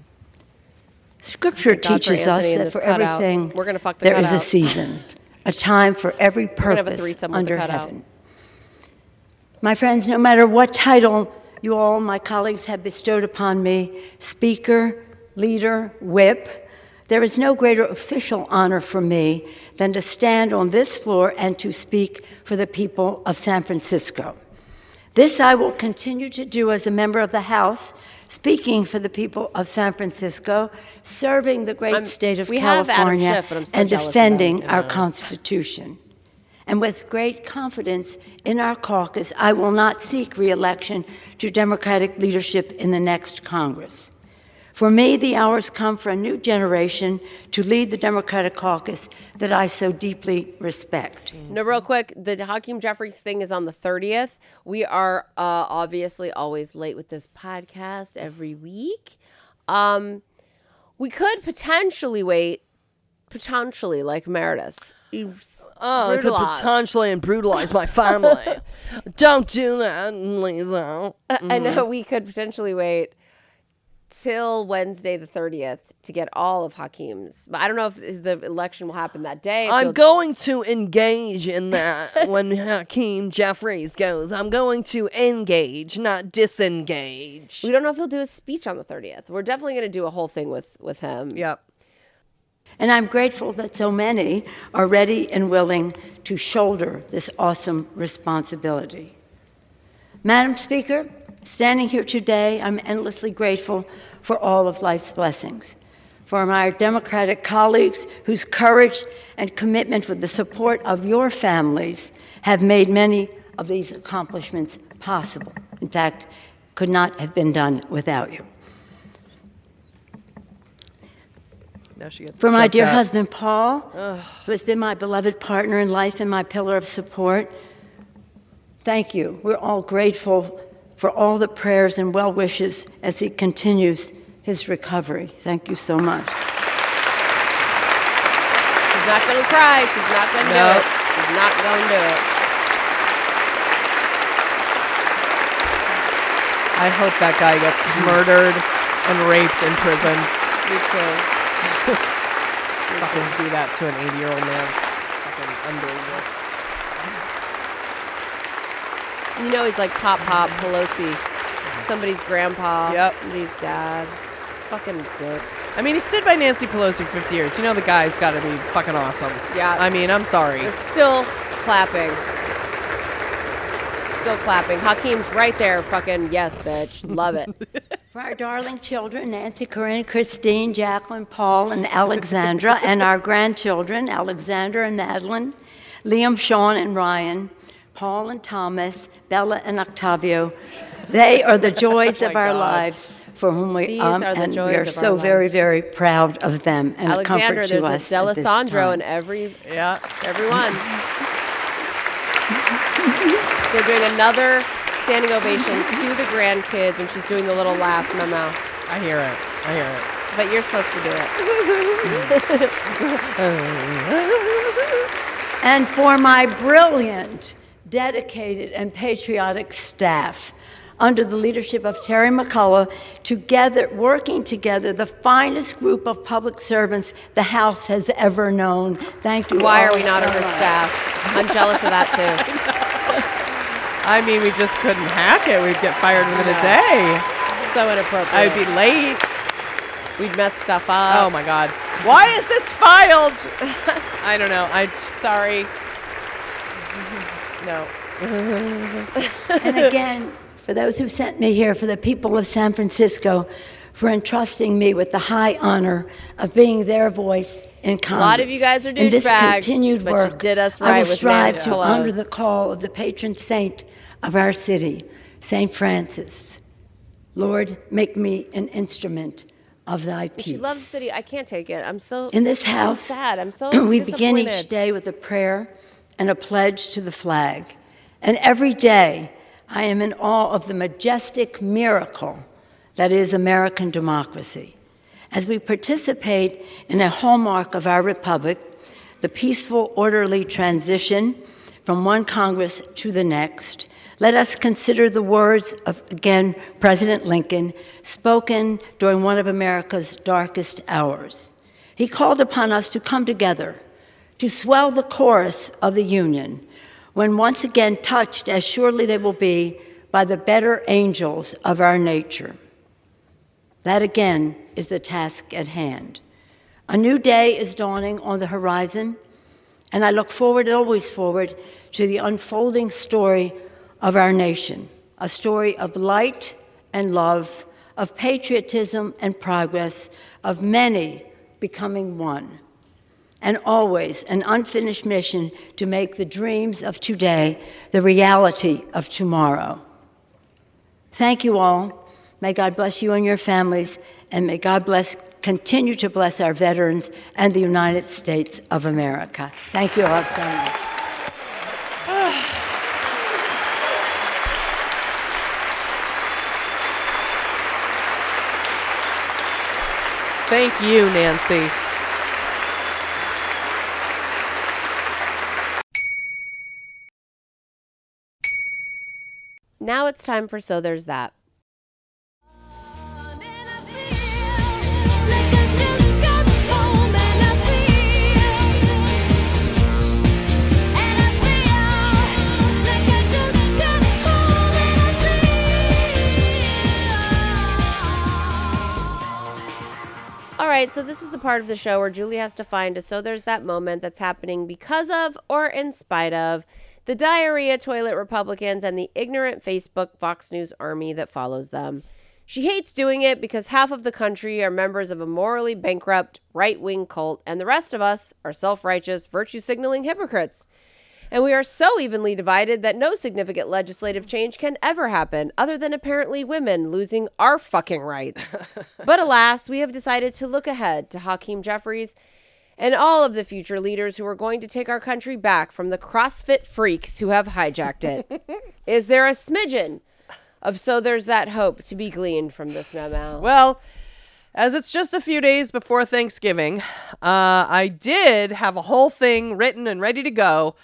Scripture teaches us that for everything there is a season, a time for every purpose under heaven. My friends, no matter what title you all, my colleagues, have bestowed upon me, speaker, leader, whip, there is no greater official honor for me than to stand on this floor and to speak for the people of San Francisco. This I will continue to do as a member of the House, speaking for the people of San Francisco, serving the great state of California, and defending our Constitution. And with great confidence in our caucus, I will not seek re-election to Democratic leadership in the next Congress. For me, the hours come for a new generation to lead the Democratic caucus that I so deeply respect. No, real quick, the Hakeem Jeffries thing is on the 30th. We are obviously always late with this podcast every week. We could potentially wait, like Meredith. I could potentially and brutalize my family. Don't do that, Lisa. I know we could potentially wait till Wednesday the 30th to get all of Hakeem's. But I don't know if the election will happen that day. I'm going to engage in that when Hakeem Jeffries goes. I'm going to engage, not disengage. We don't know if he'll do a speech on the 30th. We're definitely going to do a whole thing with him. Yep. And I'm grateful that so many are ready and willing to shoulder this awesome responsibility. Madam Speaker, standing here today, I'm endlessly grateful for all of life's blessings, for my Democratic colleagues whose courage and commitment with the support of your families have made many of these accomplishments possible. In fact, could not have been done without you. For my dear husband, Paul, who has been my beloved partner in life and my pillar of support, thank you. We're all grateful for all the prayers and well wishes as he continues his recovery. Thank you so much. She's not going to cry. She's not going to do it. He's not gonna do it. I hope that guy gets murdered and raped in prison. Me too. Fucking do that to an 80-year-old man. Fucking unbelievable. You know he's like Pop Pelosi. Somebody's grandpa. Yep. Somebody's dad. Fucking dick. I mean, he stood by Nancy Pelosi for 50 years. You know the guy's got to be fucking awesome. Yeah. I mean, I'm sorry. They're still clapping. Still clapping. Hakeem's right there. Fucking yes, bitch. Love it. For our darling children, Nancy, Corinne, Christine, Jacqueline, Paul, and Alexandra, and our grandchildren, Alexander and Madeline, Liam, Sean, and Ryan, Paul and Thomas, Bella and Octavio. They are the joys of our lives. For whom we are so very, very proud of them and a comfort to us. Alexander, there's a D'Alessandro in everyone. They're doing another standing ovation to the grandkids, and she's doing the little laugh memo. I hear it. But you're supposed to do it. And for my brilliant, dedicated, and patriotic staff, under the leadership of Terry McCullough, working together, the finest group of public servants the House has ever known. Thank you. Why are we not over staff? I'm jealous of that, too. I mean, we just couldn't hack it. We'd get fired within a day. So inappropriate. I'd be late. We'd mess stuff up. Oh, my God. Why is this filed? I don't know. I'm sorry. No. And again, for those who sent me here, for the people of San Francisco, for entrusting me with the high honor of being their voice in Congress. A lot of you guys are douchebags, but you did us right with Nancy Pelosi. I will strive to honor the call of the patron saint of our city, St. Francis. Lord, make me an instrument of thy peace. She loves the city. I can't take it. I'm so sad. In this house, I'm so we begin each day with a prayer and a pledge to the flag. And every day, I am in awe of the majestic miracle that is American democracy. As we participate in a hallmark of our republic, the peaceful, orderly transition from one Congress to the next, let us consider the words of, again, President Lincoln, spoken during one of America's darkest hours. He called upon us to come together, to swell the chorus of the Union, when once again touched, as surely they will be, by the better angels of our nature. That again is the task at hand. A new day is dawning on the horizon, and I look forward, always forward, to the unfolding story of our nation, a story of light and love, of patriotism and progress, of many becoming one. And always an unfinished mission to make the dreams of today the reality of tomorrow. Thank you all. May God bless you and your families, and may God continue to bless our veterans and the United States of America. Thank you all so much. Thank you, Nancy. Now it's time for So There's That. All right, so this is the part of the show where Julie has to find a So There's That moment that's happening because of or in spite of the diarrhea toilet Republicans and the ignorant Facebook Fox News army that follows them. She hates doing it because half of the country are members of a morally bankrupt right-wing cult, and the rest of us are self-righteous, virtue-signaling hypocrites. And we are so evenly divided that no significant legislative change can ever happen, other than apparently women losing our fucking rights. But alas, we have decided to look ahead to Hakeem Jeffries and all of the future leaders who are going to take our country back from the CrossFit freaks who have hijacked it. Is there a smidgen of So There's That hope to be gleaned from this memo? Well, as it's just a few days before Thanksgiving, I did have a whole thing written and ready to go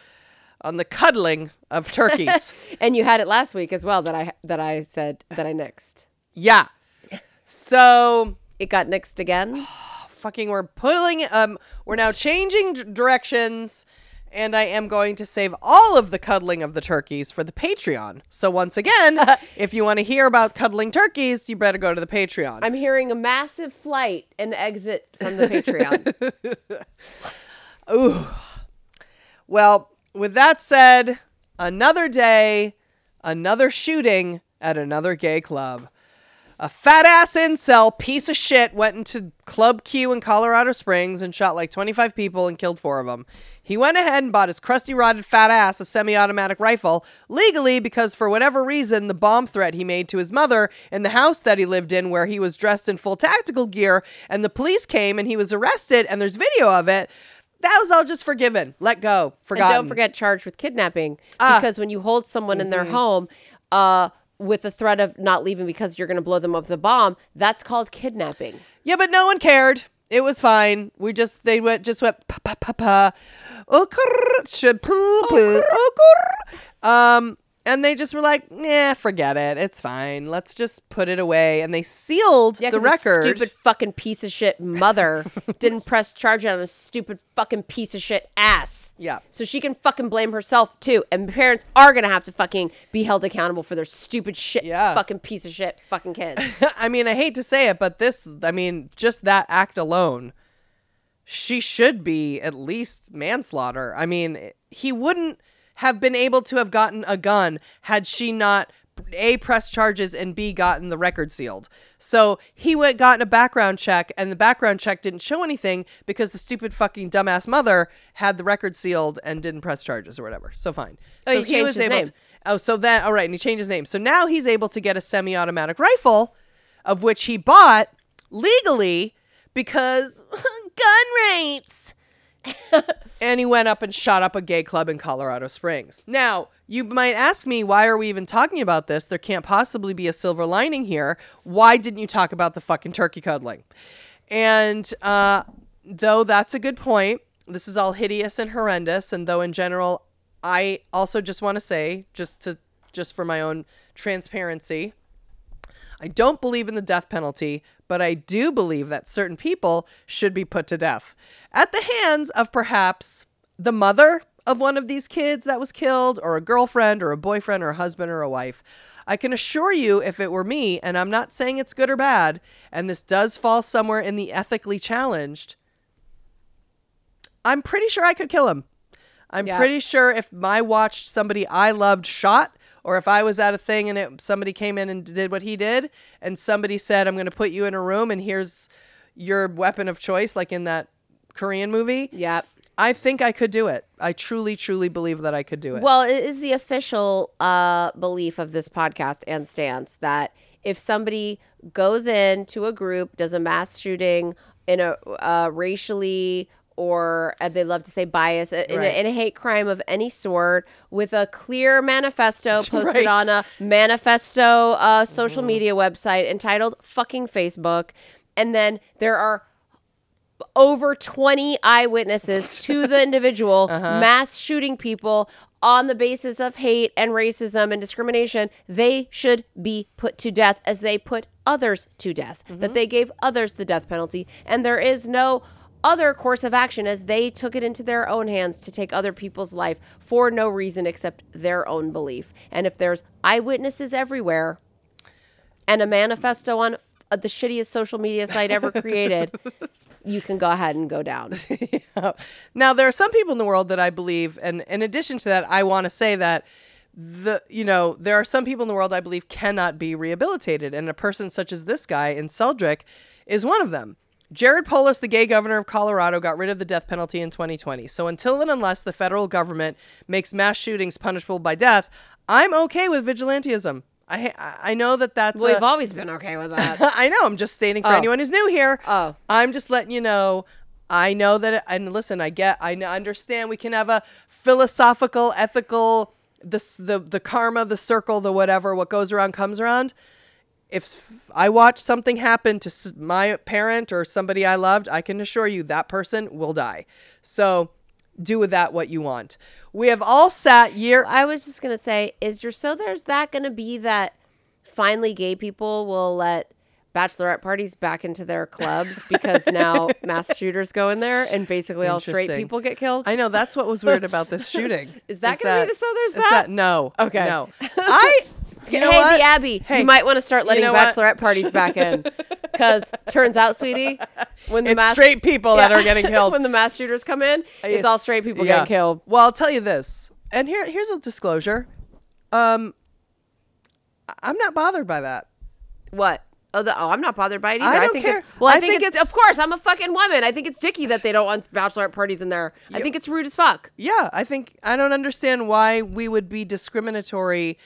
on the cuddling of turkeys. And you had it last week as well that I said that I nixed. Yeah. So it got nixed again. Oh, fucking we're now changing directions, and I am going to save all of the cuddling of the turkeys for the Patreon. So once again, if you want to hear about cuddling turkeys, you better go to the Patreon. I'm hearing a massive flight and exit from the Patreon. Ooh. Well, with that said, another day, another shooting at another gay club. A fat ass incel piece of shit went into Club Q in Colorado Springs and shot like 25 people and killed 4 of them. He went ahead and bought his crusty rotted fat ass a semi-automatic rifle legally because for whatever reason the bomb threat he made to his mother in the house that he lived in where he was dressed in full tactical gear and the police came and he was arrested and there's video of it. That was all just forgiven. Let go. Forgotten. And don't forget charged with kidnapping because when you hold someone in their home with the threat of not leaving because you're going to blow them up with a bomb, that's called kidnapping. Yeah, but no one cared. It was fine. They just went pa pa pa pa. And they just were like, nah, forget it. It's fine. Let's just put it away. And they sealed the record. His stupid fucking piece of shit mother didn't press charge on a stupid fucking piece of shit ass. Yeah. So she can fucking blame herself too. And parents are going to have to fucking be held accountable for their stupid shit fucking piece of shit fucking kids. I mean, I hate to say it, but just that act alone, she should be at least manslaughter. I mean, he wouldn't have been able to have gotten a gun had she not A, pressed charges and B, gotten the record sealed. So he gotten a background check and the background check didn't show anything because the stupid fucking dumbass mother had the record sealed and didn't press charges or whatever. So fine. Oh, so he was able name. All right. And he changed his name. So now he's able to get a semi-automatic rifle of which he bought legally because gun rates. And he went up and shot up a gay club in Colorado Springs. Now, you might ask me, why are we even talking about this? There can't possibly be a silver lining here. Why didn't you talk about the fucking turkey cuddling? And though that's a good point, this is all hideous and horrendous. And though in general, I also just want to say, just for my own transparency, I don't believe in the death penalty, but I do believe that certain people should be put to death at the hands of perhaps the mother of one of these kids that was killed, or a girlfriend or a boyfriend or a husband or a wife. I can assure you, if it were me, and I'm not saying it's good or bad, and this does fall somewhere in the ethically challenged, I'm pretty sure I could kill him. I'm pretty sure if I watched somebody I loved shot, or if I was at a thing and somebody came in and did what he did and somebody said, I'm going to put you in a room and here's your weapon of choice, like in that Korean movie. Yeah. I think I could do it. I truly, truly believe that I could do it. Well, it is the official belief of this podcast and stance that if somebody goes into a group, does a mass shooting in a racially or they love to say bias in a hate crime of any sort with a clear manifesto posted on a manifesto social media website entitled fucking Facebook. And then there are over 20 eyewitnesses to the individual mass shooting people on the basis of hate and racism and discrimination. They should be put to death as they put others to death, that they gave others the death penalty. And there is no other course of action as they took it into their own hands to take other people's life for no reason except their own belief. And if there's eyewitnesses everywhere and a manifesto on the shittiest social media site ever created, you can go ahead and go down. Yeah. Now, there are some people in the world that I believe, and in addition to that, I want to say that there are some people in the world I believe cannot be rehabilitated. And a person such as this guy in Seldrick is one of them. Jared Polis, the gay governor of Colorado, got rid of the death penalty in 2020. So until and unless the federal government makes mass shootings punishable by death, I'm okay with vigilantism. I know that's... Well, we've always been okay with that. I know. I'm just stating for anyone who's new here. Oh. I'm just letting you know. I know that... And listen, I understand we can have a philosophical, ethical, the karma, the circle, the whatever, what goes around comes around. If I watch something happen to my parent or somebody I loved, I can assure you that person will die. So do with that what you want. We have all sat year. I was just going to say, there's that going to be that finally gay people will let bachelorette parties back into their clubs because now mass shooters go in there and basically all straight people get killed. I know, that's what was weird about this shooting. Is that going to be? No. Okay. No. The Abbey, you might want to start letting bachelorette parties back in. Because turns out, sweetie, when the straight people that are getting killed. When the mass shooters come in, it's all straight people getting killed. Well, I'll tell you this. And here's a disclosure. I'm not bothered by that. What? Oh, I'm not bothered by it either. I don't care. I think it's... Of course, I'm a fucking woman. I think it's dicky that they don't want bachelorette parties in there. I think it's rude as fuck. Yeah, I don't understand why we would be discriminatory.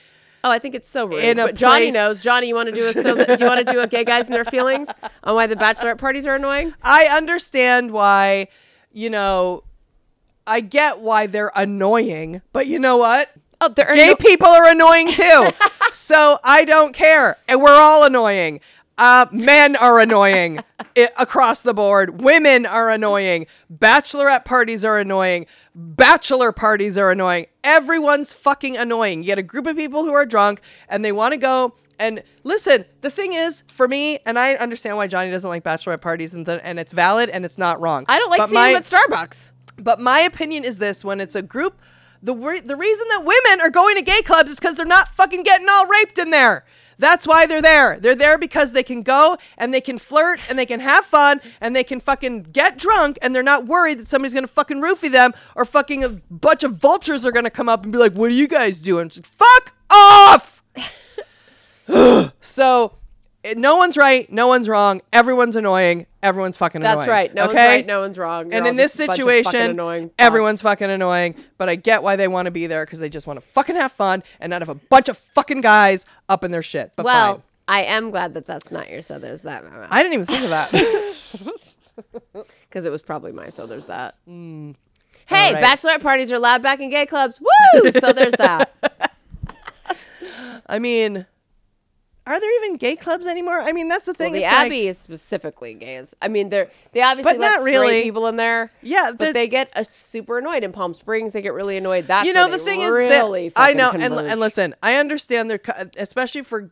Oh, I think it's so rude. But Johnny knows. Johnny, do you want to do a gay guys and their feelings on why the bachelorette parties are annoying? I understand why, I get why they're annoying, but you know what? Oh, gay people are annoying too. So I don't care. And we're all annoying. Men are annoying across the board. Women are annoying. Bachelorette parties are annoying. Bachelor parties are annoying. Everyone's fucking annoying. You get a group of people who are drunk and they want to go. And listen, the thing is, for me, and I understand why Johnny doesn't like bachelorette parties, and it's valid and it's not wrong. I don't like seeing them at Starbucks. But my opinion is this: when it's a group, the reason that women are going to gay clubs is because they're not fucking getting all raped in there. That's why they're there. They're there because they can go and they can flirt and they can have fun and they can fucking get drunk and they're not worried that somebody's going to fucking roofie them or fucking a bunch of vultures are going to come up and be like, what are you guys doing? Just, fuck off. So no one's right. No one's wrong. Everyone's annoying. Everyone's fucking annoying. That's right. No one's right. No one's wrong. You're and in this situation, fucking everyone's fucking annoying. But I get why they want to be there, because they just want to fucking have fun and not have a bunch of fucking guys up in their shit. But well, fine. I am glad that that's not your "so there's that" moment. I didn't even think of that. Because it was probably my "so there's that." Mm. Hey, right. Bachelorette parties are allowed back in gay clubs. Woo! So there's that. I mean... Are there even gay clubs anymore? I mean, that's the thing. Well, the Abbey is specifically gays. I mean, they obviously let straight people in there. Yeah, but they get super annoyed in Palm Springs. They get really annoyed. That's the thing is that I know. And listen, I understand they're especially for.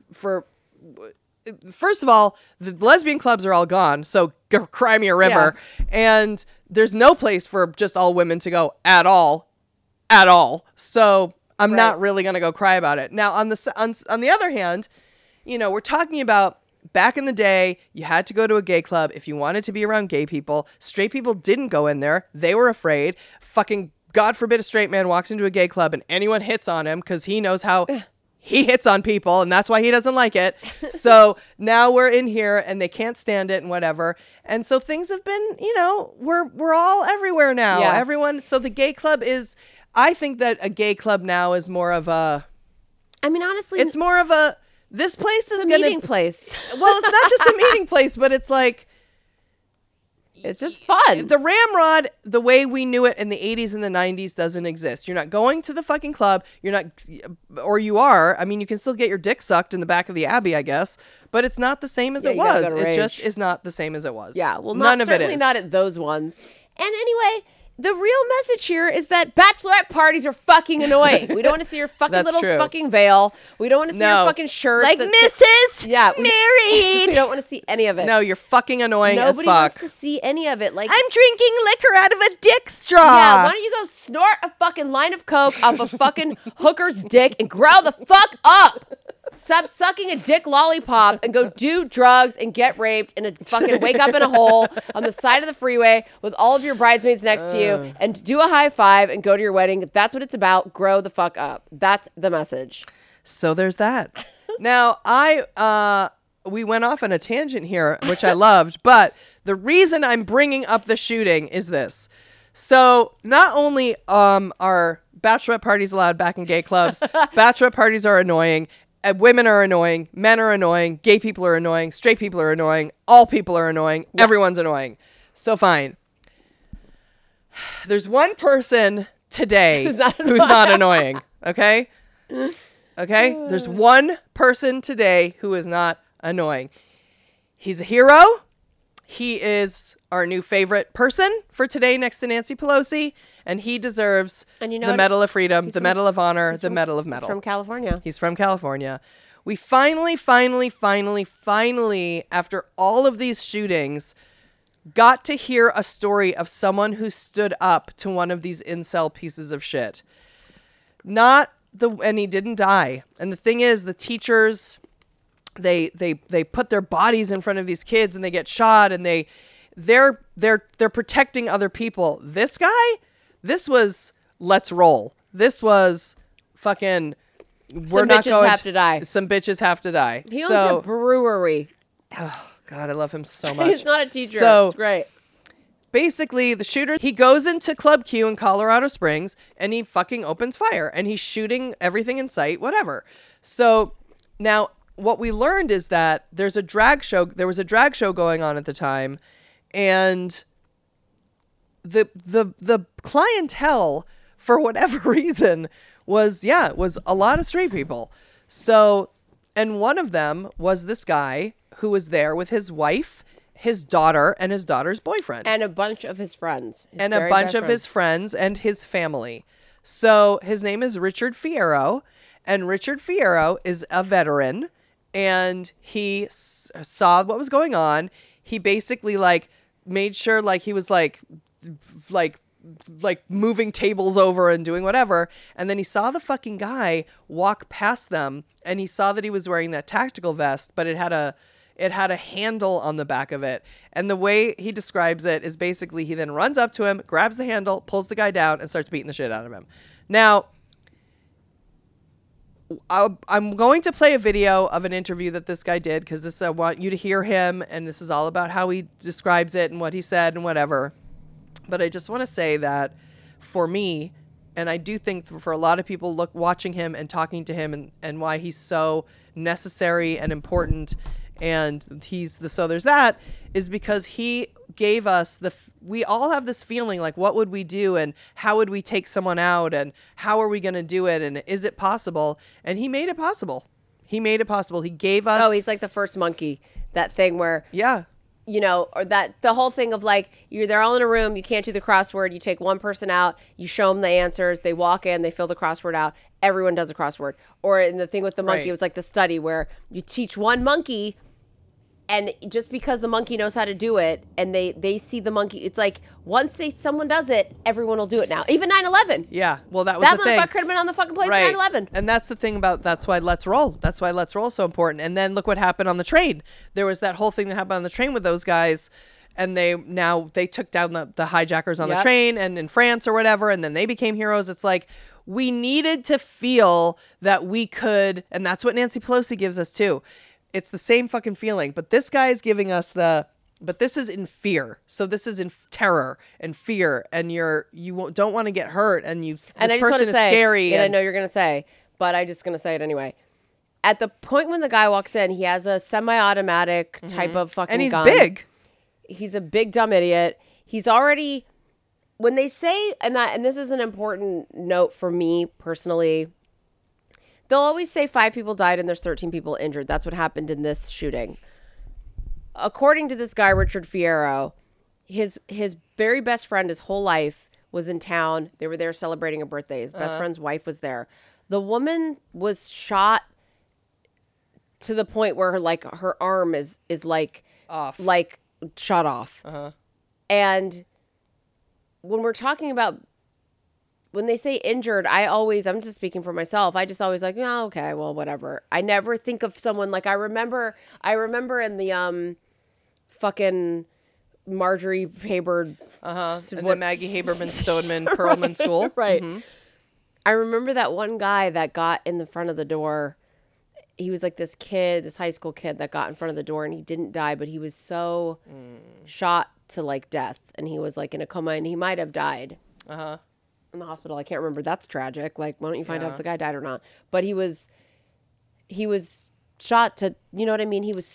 First of all, the lesbian clubs are all gone, so cry me a river. Yeah. And there's no place for just all women to go at all. So I'm not really gonna go cry about it. Now on the other hand. We're talking about back in the day, you had to go to a gay club if you wanted to be around gay people. Straight people didn't go in there. They were afraid. Fucking God forbid a straight man walks into a gay club and anyone hits on him, because he knows how he hits on people, and that's why he doesn't like it. So now we're in here and they can't stand it and whatever. And so things have been, we're all everywhere now. Yeah. Everyone. So the gay club I think that a gay club now is more of a... I mean, honestly... It's more of a... This place is a meeting place. Well, it's not just a meeting place, but it's like... It's just fun. The Ramrod, the way we knew it in the 80s and the 90s, doesn't exist. You're not going to the fucking club. You're not... Or you are. I mean, you can still get your dick sucked in the back of the Abbey, I guess. But it's not the same as it was. It just is not the same as it was. Yeah, well, none of it is. Certainly not at those ones. And anyway... The real message here is that bachelorette parties are fucking annoying. We don't want to see your fucking little fucking veil. We don't want to see your fucking shirt. Like Mrs. Married. We don't want to see any of it. No, you're fucking annoying as fuck. Nobody wants to see any of it. Like, I'm drinking liquor out of a dick straw. Yeah, why don't you go snort a fucking line of coke off a fucking hooker's dick and grow the fuck up. Stop sucking a dick lollipop and go do drugs and get raped and fucking wake up in a hole on the side of the freeway with all of your bridesmaids next to you and do a high five and go to your wedding. That's what it's about. Grow the fuck up. That's the message. So there's that. Now, we went off on a tangent here, which I loved, but the reason I'm bringing up the shooting is this. So not only are bachelorette parties allowed back in gay clubs, bachelorette parties are annoying. Women are annoying. Men are annoying. Gay people are annoying. Straight people are annoying. All people are annoying. Yeah. Everyone's annoying. So fine. There's one person today who's not annoying. Okay? Okay? There's one person today who is not annoying. He's a hero. He is our new favorite person for today next to Nancy Pelosi, and he deserves the Medal of Freedom, the Medal of Honor, the Medal of Metal. He's from California. He's from California. We finally, after all of these shootings, got to hear a story of someone who stood up to one of these incel pieces of shit. And he didn't die. And the thing is, the teachers, they put their bodies in front of these kids and they get shot and they're protecting other people. This guy, this was let's roll. This was fucking some bitches have to die. He owns a brewery. Oh God, I love him so much. He's not a teacher. So it's great. Basically, the shooter, he goes into Club Q in Colorado Springs and he fucking opens fire and he's shooting everything in sight, whatever. So now what we learned is that there was a drag show going on at the time, and the clientele, for whatever reason, was a lot of straight people. So, and one of them was this guy who was there with his wife, his daughter, and his daughter's boyfriend. And a bunch of his friends. His friends and his family. So his name is Richard Fierro, and Richard Fierro is a veteran, and he saw what was going on. He basically made sure he was like moving tables over and doing whatever. And then he saw the fucking guy walk past them, and he saw that he was wearing that tactical vest, but it had a handle on the back of it. And the way he describes it is basically he then runs up to him, grabs the handle, pulls the guy down, and starts beating the shit out of him. Now, I'm going to play a video of an interview that this guy did, because I want you to hear him, and this is all about how he describes it and what he said and whatever. But I just want to say that for me, and I do think for a lot of people watching him and talking to him and why he's so necessary and important, and there's that, is because he gave us we all have this feeling like, what would we do, and how would we take someone out, and how are we going to do it, and is it possible? And he made it possible. He gave us. Oh, he's like the first monkey, that thing where. Yeah. Or that the whole thing of they're all in a room, you can't do the crossword, you take one person out, you show them the answers, they walk in, they fill the crossword out, everyone does a crossword. Or in the thing with the monkey, It was like the study where you teach one monkey, and just because the monkey knows how to do it, and they see the monkey, it's like once someone does it, everyone will do it now. Even 9/11. Yeah, well, that was the thing. That motherfucker could have been on the fucking plane at 9/11. And that's the thing about That's why Let's Roll is so important. And then look what happened on the train. There was that whole thing that happened on the train with those guys, and they took down the hijackers on the train and in France or whatever, and then they became heroes. It's like, we needed to feel that we could, and that's what Nancy Pelosi gives us too. It's the same fucking feeling, but this guy is giving us but this is in fear. So this is in terror and fear, and you don't want to get hurt, and this person is scary. And I know you're going to say, but I'm just going to say it anyway. At the point when the guy walks in, he has a semi-automatic type of fucking gun. And he's big. He's a big dumb idiot. He's already, when they say, and this is an important note for me personally, they'll always say 5 people died and there's 13 people injured. That's what happened in this shooting. According to this guy, Richard Fierro, his very best friend his whole life was in town. They were there celebrating a birthday. His best friend's wife was there. The woman was shot to the point where her arm is off. Shot off. Uh-huh. And when we're talking about, when they say injured, I'm just speaking for myself. I just always oh, okay, well, whatever. I never think of someone I remember in the fucking Marjorie Haber. And the Maggie Haberman Stoneman Perelman School. Right. Mm-hmm. I remember that one guy that got in the front of the door. He was like this kid, this high school kid that got in front of the door, and he didn't die, but he was so shot to death. And he was in a coma, and he might have died. Uh-huh. In the hospital. I can't remember. That's tragic. Why don't you find out if the guy died or not? But he was shot to, you know what I mean? He was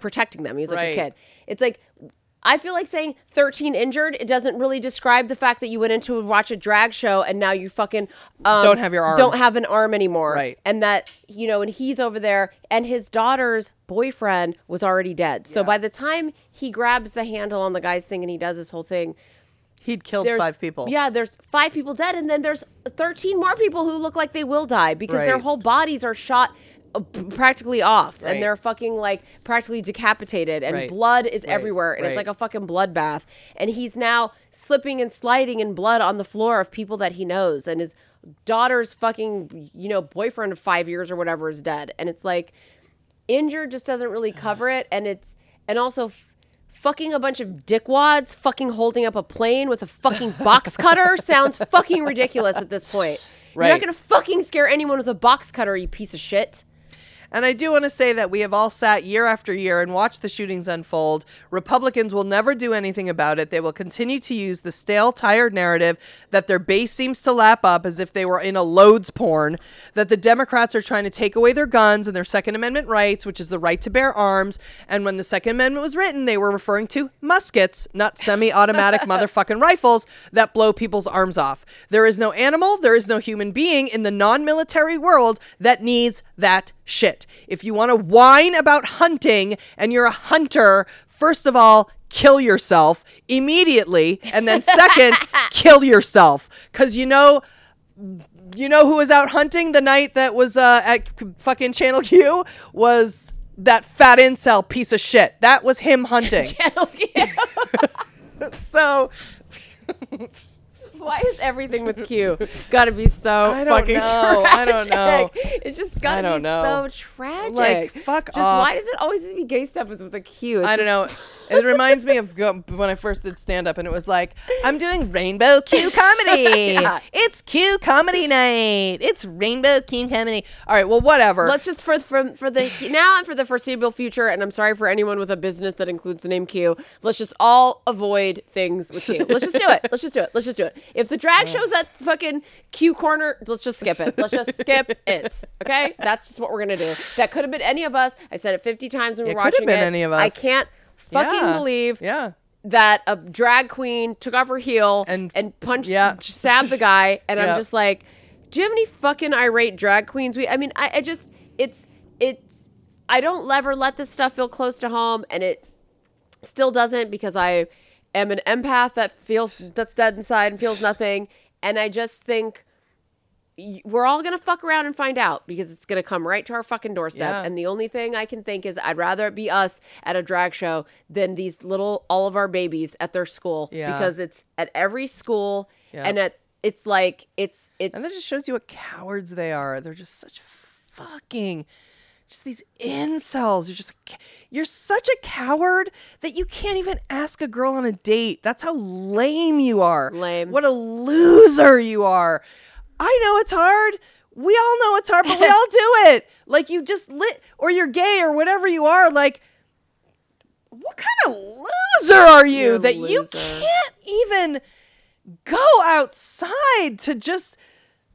protecting them. He was a kid. It's I feel like saying 13 injured, it doesn't really describe the fact that you went in to watch a drag show and now you fucking don't have your arm. Don't have an arm anymore. Right. And that, you know, and he's over there and his daughter's boyfriend was already dead. Yeah. So by the time he grabs the handle on the guy's thing and he does his whole thing, he'd killed five people. Yeah, there's five people dead. And then there's 13 more people who look like they will die because their whole bodies are shot practically off and they're fucking like practically decapitated and blood is everywhere and it's like a fucking bloodbath. And he's now slipping and sliding in blood on the floor of people that he knows. And his daughter's fucking, you know, boyfriend of 5 years or whatever is dead. And it's like injured just doesn't really cover it. And it's, and also fucking a bunch of dickwads fucking holding up a plane with a fucking box cutter sounds fucking ridiculous at this point. Right. You're not going to fucking scare anyone with a box cutter, you piece of shit. And I do want to say that we have all sat year after year and watched the shootings unfold. Republicans will never do anything about it. They will continue to use the stale, tired narrative that their base seems to lap up as if they were in a loads porn, that the Democrats are trying to take away their guns and their Second Amendment rights, which is the right to bear arms. And when the Second Amendment was written, they were referring to muskets, not semi-automatic motherfucking rifles that blow people's arms off. There is no animal, there is no human being in the non-military world that needs that shit. If you want to whine about hunting and you're a hunter, first of all, kill yourself immediately. And then second, kill yourself. Because you know who was out hunting the night that was at fucking Channel Q was that fat incel piece of shit. That was him hunting. Channel Q. So... Why is everything with Q gotta be so fucking tragic? I don't know. It's just gotta be so tragic. Like, fuck off. Just why does it always be gay stuff is with a Q? I don't know. It reminds me of when I first did stand-up, and it was like, I'm doing Rainbow Q Comedy. Yeah. It's Q Comedy Night. It's Rainbow Q Comedy. All right, well, whatever. Let's just, for the now and for the foreseeable future, and I'm sorry for anyone with a business that includes the name Q, let's just all avoid things with Q. Let's just do it. Let's just do it. Let's just do it. If the drag show's at fucking Q corner, let's just skip it. Let's just skip it. Okay? That's just what we're going to do. That could have been any of us. I said it 50 times when we were watching it. It could have been any of us. I can't fucking believe that a drag queen took off her heel and punched, stabbed the guy. And I'm just like, do you have any fucking irate drag queens? I don't ever let this stuff feel close to home. And it still doesn't because I'm an empath that's dead inside and feels nothing. And I just think we're all going to fuck around and find out because it's going to come right to our fucking doorstep. Yeah. And the only thing I can think is I'd rather it be us at a drag show than these little, all of our babies at their school because it's at every school and it's like, it's. And that just shows you what cowards they are. They're just such fucking... Just these incels. You're such a coward that you can't even ask a girl on a date. That's how lame you are. Lame. What a loser you are. I know it's hard. We all know it's hard, but we all do it. Like you just or you're gay or whatever you are. Like, what kind of loser are you that you can't even go outside to just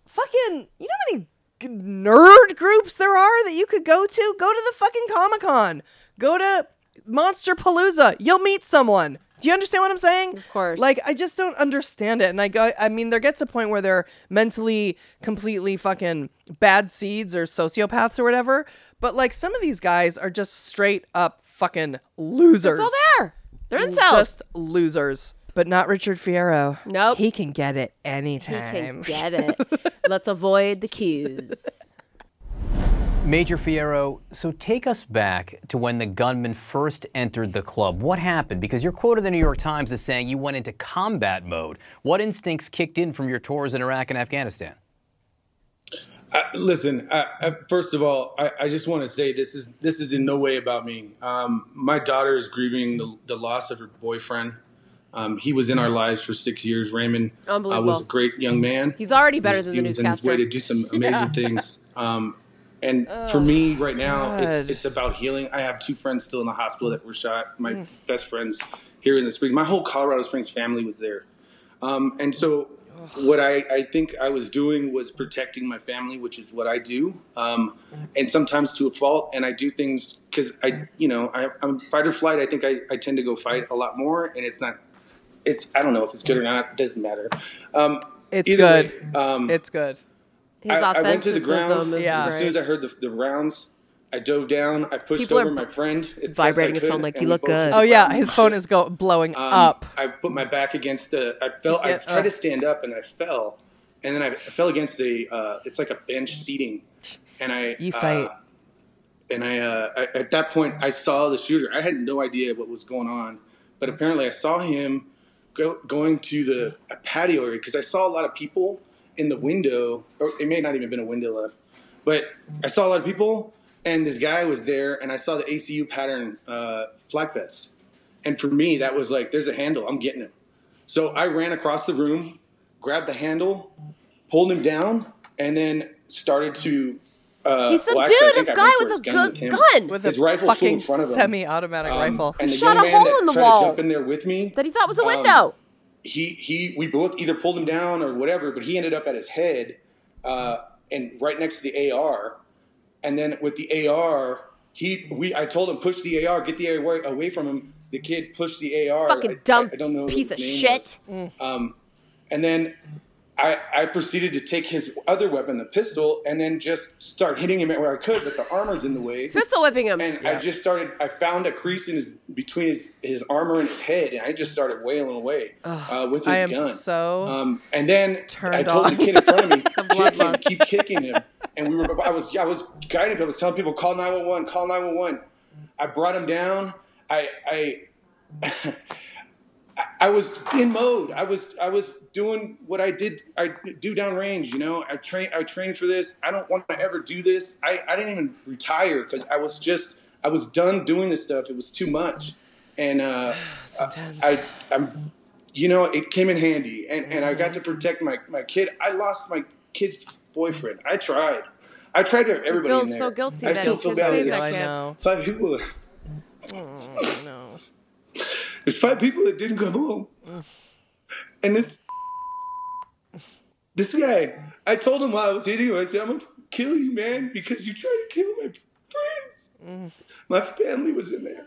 fucking, you know how many nerd groups there are that you could go to? Go to the fucking Comic-Con. Go to Monster Palooza. You'll meet someone. Do you understand what I'm saying? Of course. Like, I just don't understand it. And I mean, there gets a point where they're mentally completely fucking bad seeds or sociopaths or whatever. But like some of these guys are just straight up fucking losers. It's all there. They're themselves. Just losers. But not Richard Fierro. Nope. He can get it anytime. He can get it. Let's avoid the cues. Major Fierro, so take us back to when the gunman first entered the club. What happened? Because you're quoted in the New York Times as saying you went into combat mode. What instincts kicked in from your tours in Iraq and Afghanistan? First of all, I just want to say this is in no way about me. My daughter is grieving the loss of her boyfriend. He was in our lives for 6 years. Raymond was a great young man. He's already better than the newscaster. He was on his way to do some amazing things. For me right now, it's about healing. I have two friends still in the hospital that were shot. My best friends here in the Springs. My whole Colorado Springs family was there. And so What I think I was doing was protecting my family, which is what I do, and sometimes to a fault. And I do things because I'm fight or flight. I think I tend to go fight a lot more, and I don't know if it's good or not. It doesn't matter. It's good. It's good. I went to the ground as soon as I heard the rounds. I dove down. I pushed over my friend. Vibrating his phone like, you look good. Oh, yeah. His phone is blowing up. I put my back against I tried to stand up and I fell. And then I fell against it's like a bench seating. And fight. And I at that point, I saw the shooter. I had no idea what was going on. But apparently I saw him going to a patio area because I saw a lot of people in the window. Or it may not even have been a window left. But I saw a lot of people. And this guy was there, and I saw the ACU pattern flag vest. And for me, that was like, there's a handle. I'm getting him. So I ran across the room, grabbed the handle, pulled him down, and then started to... he subdued a guy with a gun. With his rifle full in front of him. Semi-automatic rifle. And he shot a hole in the wall. To jump in there with me. That he thought was a window. We both either pulled him down or whatever, but he ended up at his head and right next to the AR. And then with the AR, I told him, push the AR, get the AR away from him. The kid pushed the AR. Fucking dumb piece of shit. And then I proceeded to take his other weapon, the pistol, and then just start hitting him where I could, but the armor's in the way. Pistol whipping him. And yeah. I found a crease between his armor and his head, and I just started wailing away with his gun. And then I told the kid in front of me, keep kicking him. And I was guiding him. I was telling people, call 911, call 911. I brought him down. I was in mode. I was doing what I do downrange. I trained for this. I don't want to ever do this. I didn't even retire because I was done doing this stuff. It was too much, and it came in handy, and I got to protect my kid. I lost my kid's boyfriend. I tried to have everybody in there. So guilty. I still feel bad. I know. Five people. Oh no. There's five people that didn't come home. And this guy, I told him while I was hitting him, I said, I'm going to kill you, man, because you tried to kill my friends. My family was in there.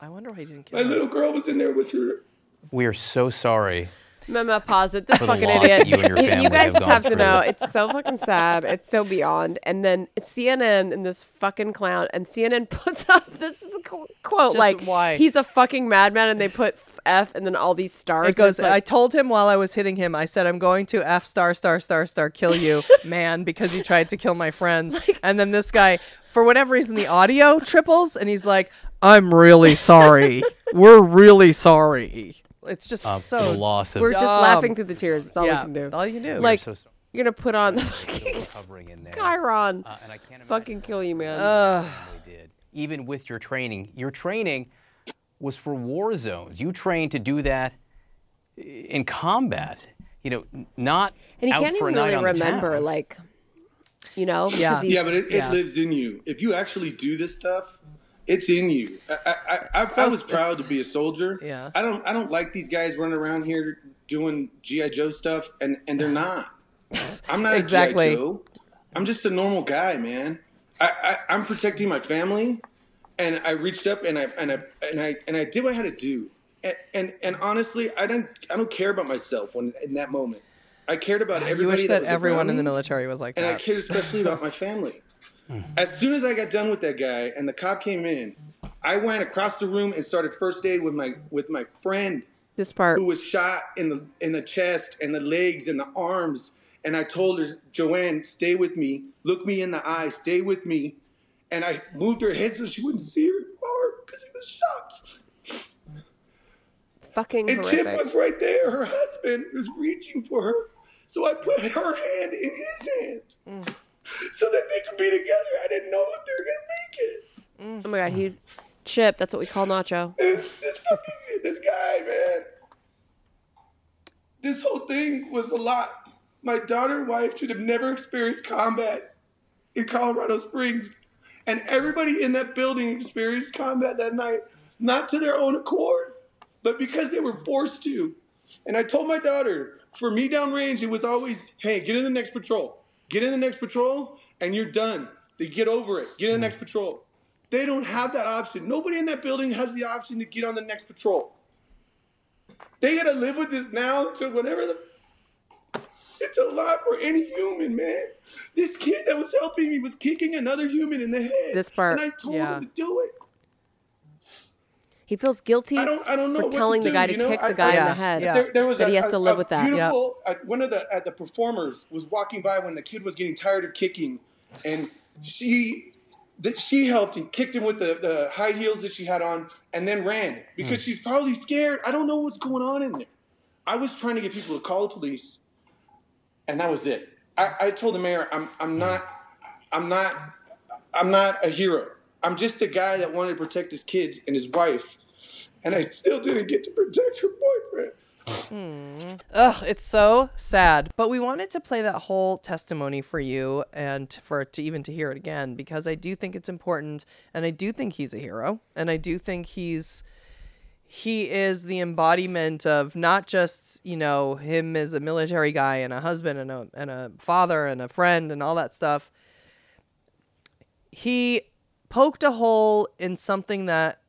I wonder why you didn't kill me. My little girl was in there with her. We are so sorry. Mama, pause it. This fucking idiot. You guys have to know. It's so fucking sad. It's so beyond. And then it's CNN and this fucking clown. And CNN puts up this quote he's a fucking madman. And they put F and then all these stars. It goes, I told him while I was hitting him, I said, I'm going to F ***** kill you, man, because you tried to kill my friends. And then this guy, for whatever reason, the audio triples. And he's like, I'm really sorry. We're really sorry. It's just so loss of we're dumb. Just laughing through the tears. It's all we can do. All you can do. Like, you're going to put on the fucking Chiron. And I can't fucking kill you, man. Even with your training. Your training was for war zones. You trained to do that in combat. Not and you out can't for even a really night remember, like, Yeah. But it lives in you. If you actually do this stuff... It's in you. I was proud to be a soldier. Yeah. I don't like these guys running around here doing G.I. Joe stuff, and they're not. I'm not exactly. A G.I. Joe. I'm just a normal guy, man. I'm protecting my family, and I reached up and I did what I had to do. And honestly, I don't care about myself in that moment. I cared about everybody. You wish that everyone in the military was like that. And I cared especially about my family. As soon as I got done with that guy and the cop came in, I went across the room and started first aid with my friend. This part who was shot in the chest and the legs and the arms. And I told her, Joanne, stay with me. Look me in the eye. Stay with me. And I moved her head so she wouldn't see her arm because he was shot. Fucking horrific. And Chip was right there. Her husband was reaching for her. So I put her hand in his hand. So that they could be together. I didn't know if they were going to make it. Oh, my God. Chip, that's what we call Nacho. This guy, man. This whole thing was a lot. My daughter and wife should have never experienced combat in Colorado Springs. And everybody in that building experienced combat that night, not to their own accord, but because they were forced to. And I told my daughter, for me downrange, it was always, hey, get in the next patrol. Get in the next patrol, and you're done. They get over it. Get in the next patrol. They don't have that option. Nobody in that building has the option to get on the next patrol. They got to live with this now to whatever the... It's a lot for any human, man. This kid that was helping me was kicking another human in the head. This part, and I told him to do it. He feels guilty for telling the guy to kick the guy in the head. Yeah. There was he has to live with that. Beautiful. Yep. One of the performers was walking by when the kid was getting tired of kicking, and she helped and kicked him with the high heels that she had on, and then ran because she's probably scared. I don't know what's going on in there. I was trying to get people to call the police, and that was it. I told the mayor, I'm not a hero. I'm just a guy that wanted to protect his kids and his wife, and I still didn't get to protect her boyfriend. Ugh, it's so sad. But we wanted to play that whole testimony for you and to hear it again, because I do think it's important, and I do think he's a hero, and I do think he is the embodiment of not just, him as a military guy and a husband and a father and a friend and all that stuff. He poked a hole in something that,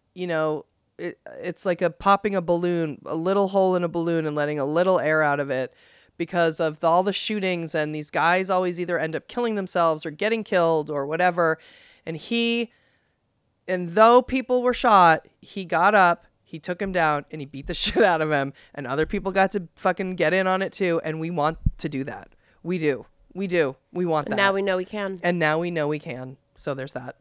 it's like popping a little hole in a balloon and letting a little air out of it, because of all the shootings, and these guys always either end up killing themselves or getting killed or whatever. And though people were shot, he got up, he took him down, and he beat the shit out of him, and other people got to fucking get in on it too. And we want to do that. We do. We want that. And now we know we can. So there's that.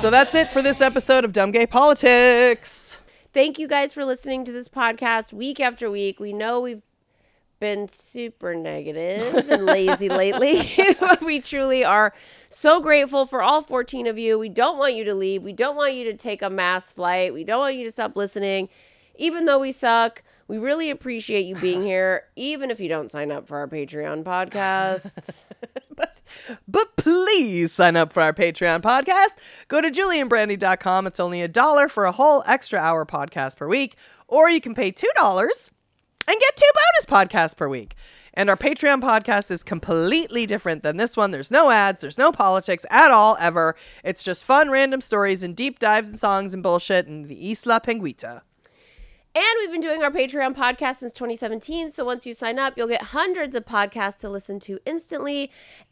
So that's it for this episode of Dumb Gay Politics. Thank you guys for listening to this podcast week after week. We know we've been super negative and lazy lately. We truly are so grateful for all 14 of you. We don't want you to leave. We don't want you to take a mass flight. We don't want you to stop listening. Even though we suck, we really appreciate you being here, even if you don't sign up for our Patreon podcast. But please sign up for our Patreon podcast. Go to julieandbrandy.com. It's only $1 for a whole extra hour podcast per week. Or you can pay $2 and get 2 bonus podcasts per week. And our Patreon podcast is completely different than this one. There's no ads. There's no politics at all, ever. It's just fun, random stories and deep dives and songs and bullshit and the Isla Penguita. And we've been doing our Patreon podcast since 2017. So once you sign up, you'll get hundreds of podcasts to listen to instantly.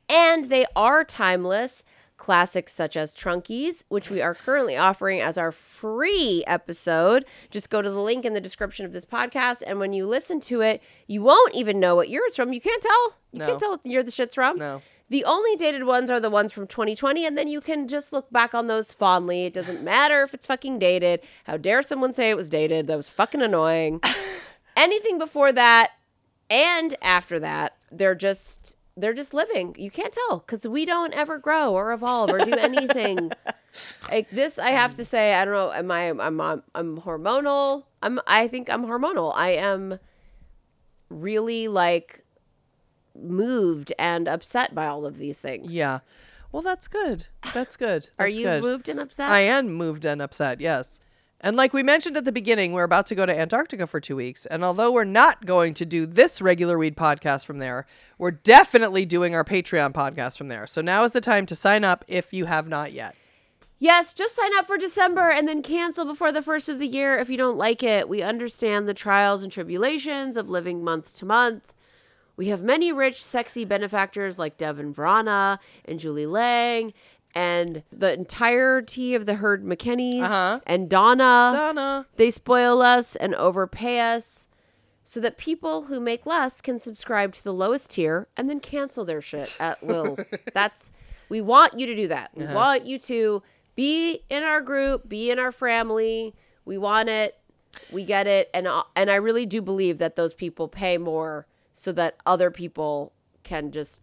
And they are timeless. Classics such as Trunkies, which we are currently offering as our free episode. Just go to the link in the description of this podcast, and when you listen to it, you won't even know what year it's from. You can't tell. Can't tell what year the shit's from. No. The only dated ones are the ones from 2020, and then you can just look back on those fondly. It doesn't matter if it's fucking dated. How dare someone say it was dated? That was fucking annoying. Anything before that and after that, they're just living. You can't tell, because we don't ever grow or evolve or do anything. Like this, I have to say, I don't know. I'm hormonal. I think I'm hormonal. I am really moved and upset by all of these things. Yeah. Well, that's good. Are you moved and upset? I am moved and upset. Yes. And like we mentioned at the beginning, we're about to go to Antarctica for 2 weeks. And although we're not going to do this regular weed podcast from there, we're definitely doing our Patreon podcast from there. So now is the time to sign up if you have not yet. Yes, just sign up for December and then cancel before the first of the year if you don't like it. We understand the trials and tribulations of living month to month. We have many rich, sexy benefactors like Devin Vrana and Julie Lang, and the entirety of the Herd McKinneys and Donna. They spoil us and overpay us so that people who make less can subscribe to the lowest tier and then cancel their shit at will. We want you to do that. We want you to be in our group, be in our family. We want it. We get it. And I really do believe that those people pay more so that other people can just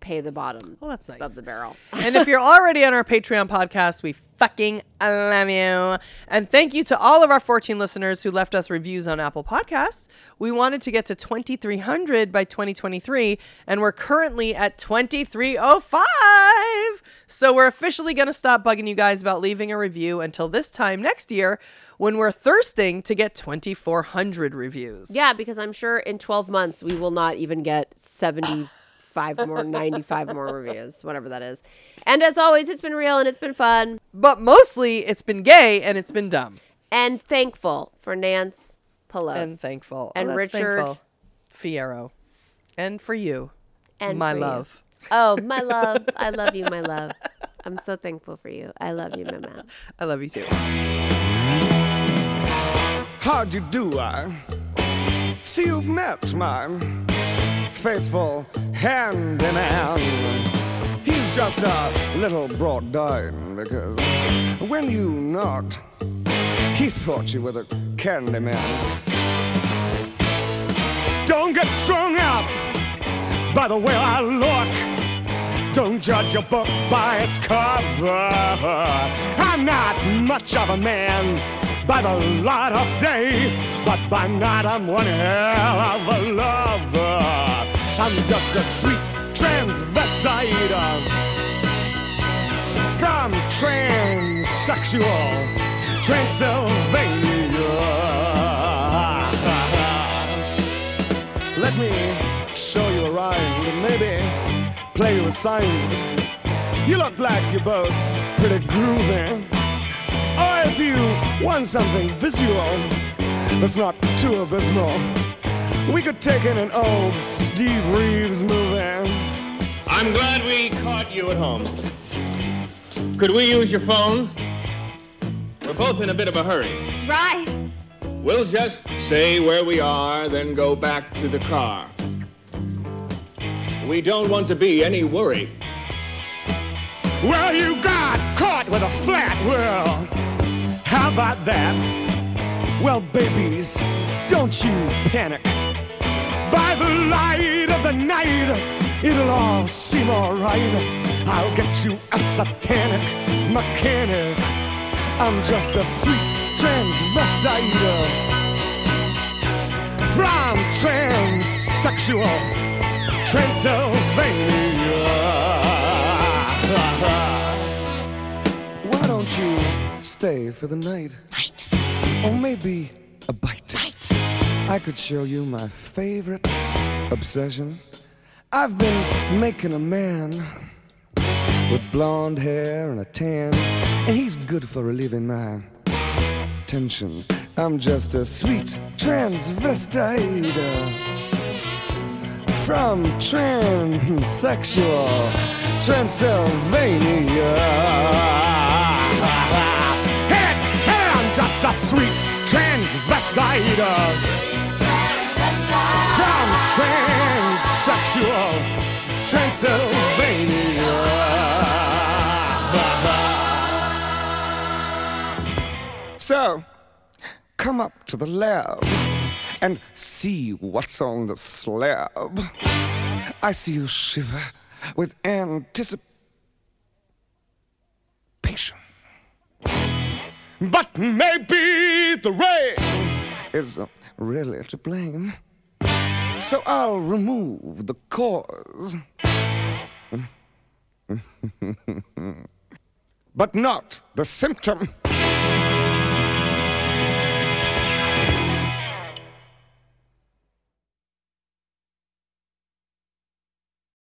pay the bottom that's nice. Of the barrel. And if you're already on our Patreon podcast, we fucking love you. And thank you to all of our 14 listeners who left us reviews on Apple Podcasts. We wanted to get to 2,300 by 2023, and we're currently at 2,305. So we're officially going to stop bugging you guys about leaving a review until this time next year when we're thirsting to get 2,400 reviews. Yeah, because I'm sure in 12 months we will not even get 70 95 more reviews, whatever that is. And as always, it's been real and it's been fun. But mostly it's been gay and it's been dumb. And thankful for Nancy Pelosi. And thankful. And Richard Fierro. And for you. And my love. You. Oh, my love. I love you, my love. I'm so thankful for you. I love you, my man. I love you too. How'd you do, I? See, you've met mine. Faithful hand in hand. He's just a little brought down because when you knocked, he thought you were the candy man. Don't get strung up by the way I look. Don't judge a book by its cover. I'm not much of a man by the light of day, but by night I'm one hell of a lover. I'm just a sweet transvestite from transsexual Transylvania. Let me show you around and maybe play you a sign. You look like you're both pretty groovy. Or if you want something visual that's not too abysmal, we could take in an old Steve Reeves movie. I'm glad we caught you at home. Could we use your phone? We're both in a bit of a hurry. Right. We'll just say where we are, then go back to the car. We don't want to be any worry. Well, you got caught with a flat world. How about that? Well, babies, don't you panic. By the light of the night, it'll all seem alright. I'll get you a satanic mechanic. I'm just a sweet transvestite from transsexual Transylvania. Why don't you stay for the night? Night. Or maybe a bite. Bite. I could show you my favorite obsession. I've been making a man with blonde hair and a tan, and he's good for relieving my tension. I'm just a sweet transvestite from transsexual Transylvania. Hey, I'm just a sweet transvestite from transsexual Transylvania. So, come up to the lab and see what's on the slab. I see you shiver with anticipation. But maybe the rain is really to blame. So I'll remove the cause, but not the symptom.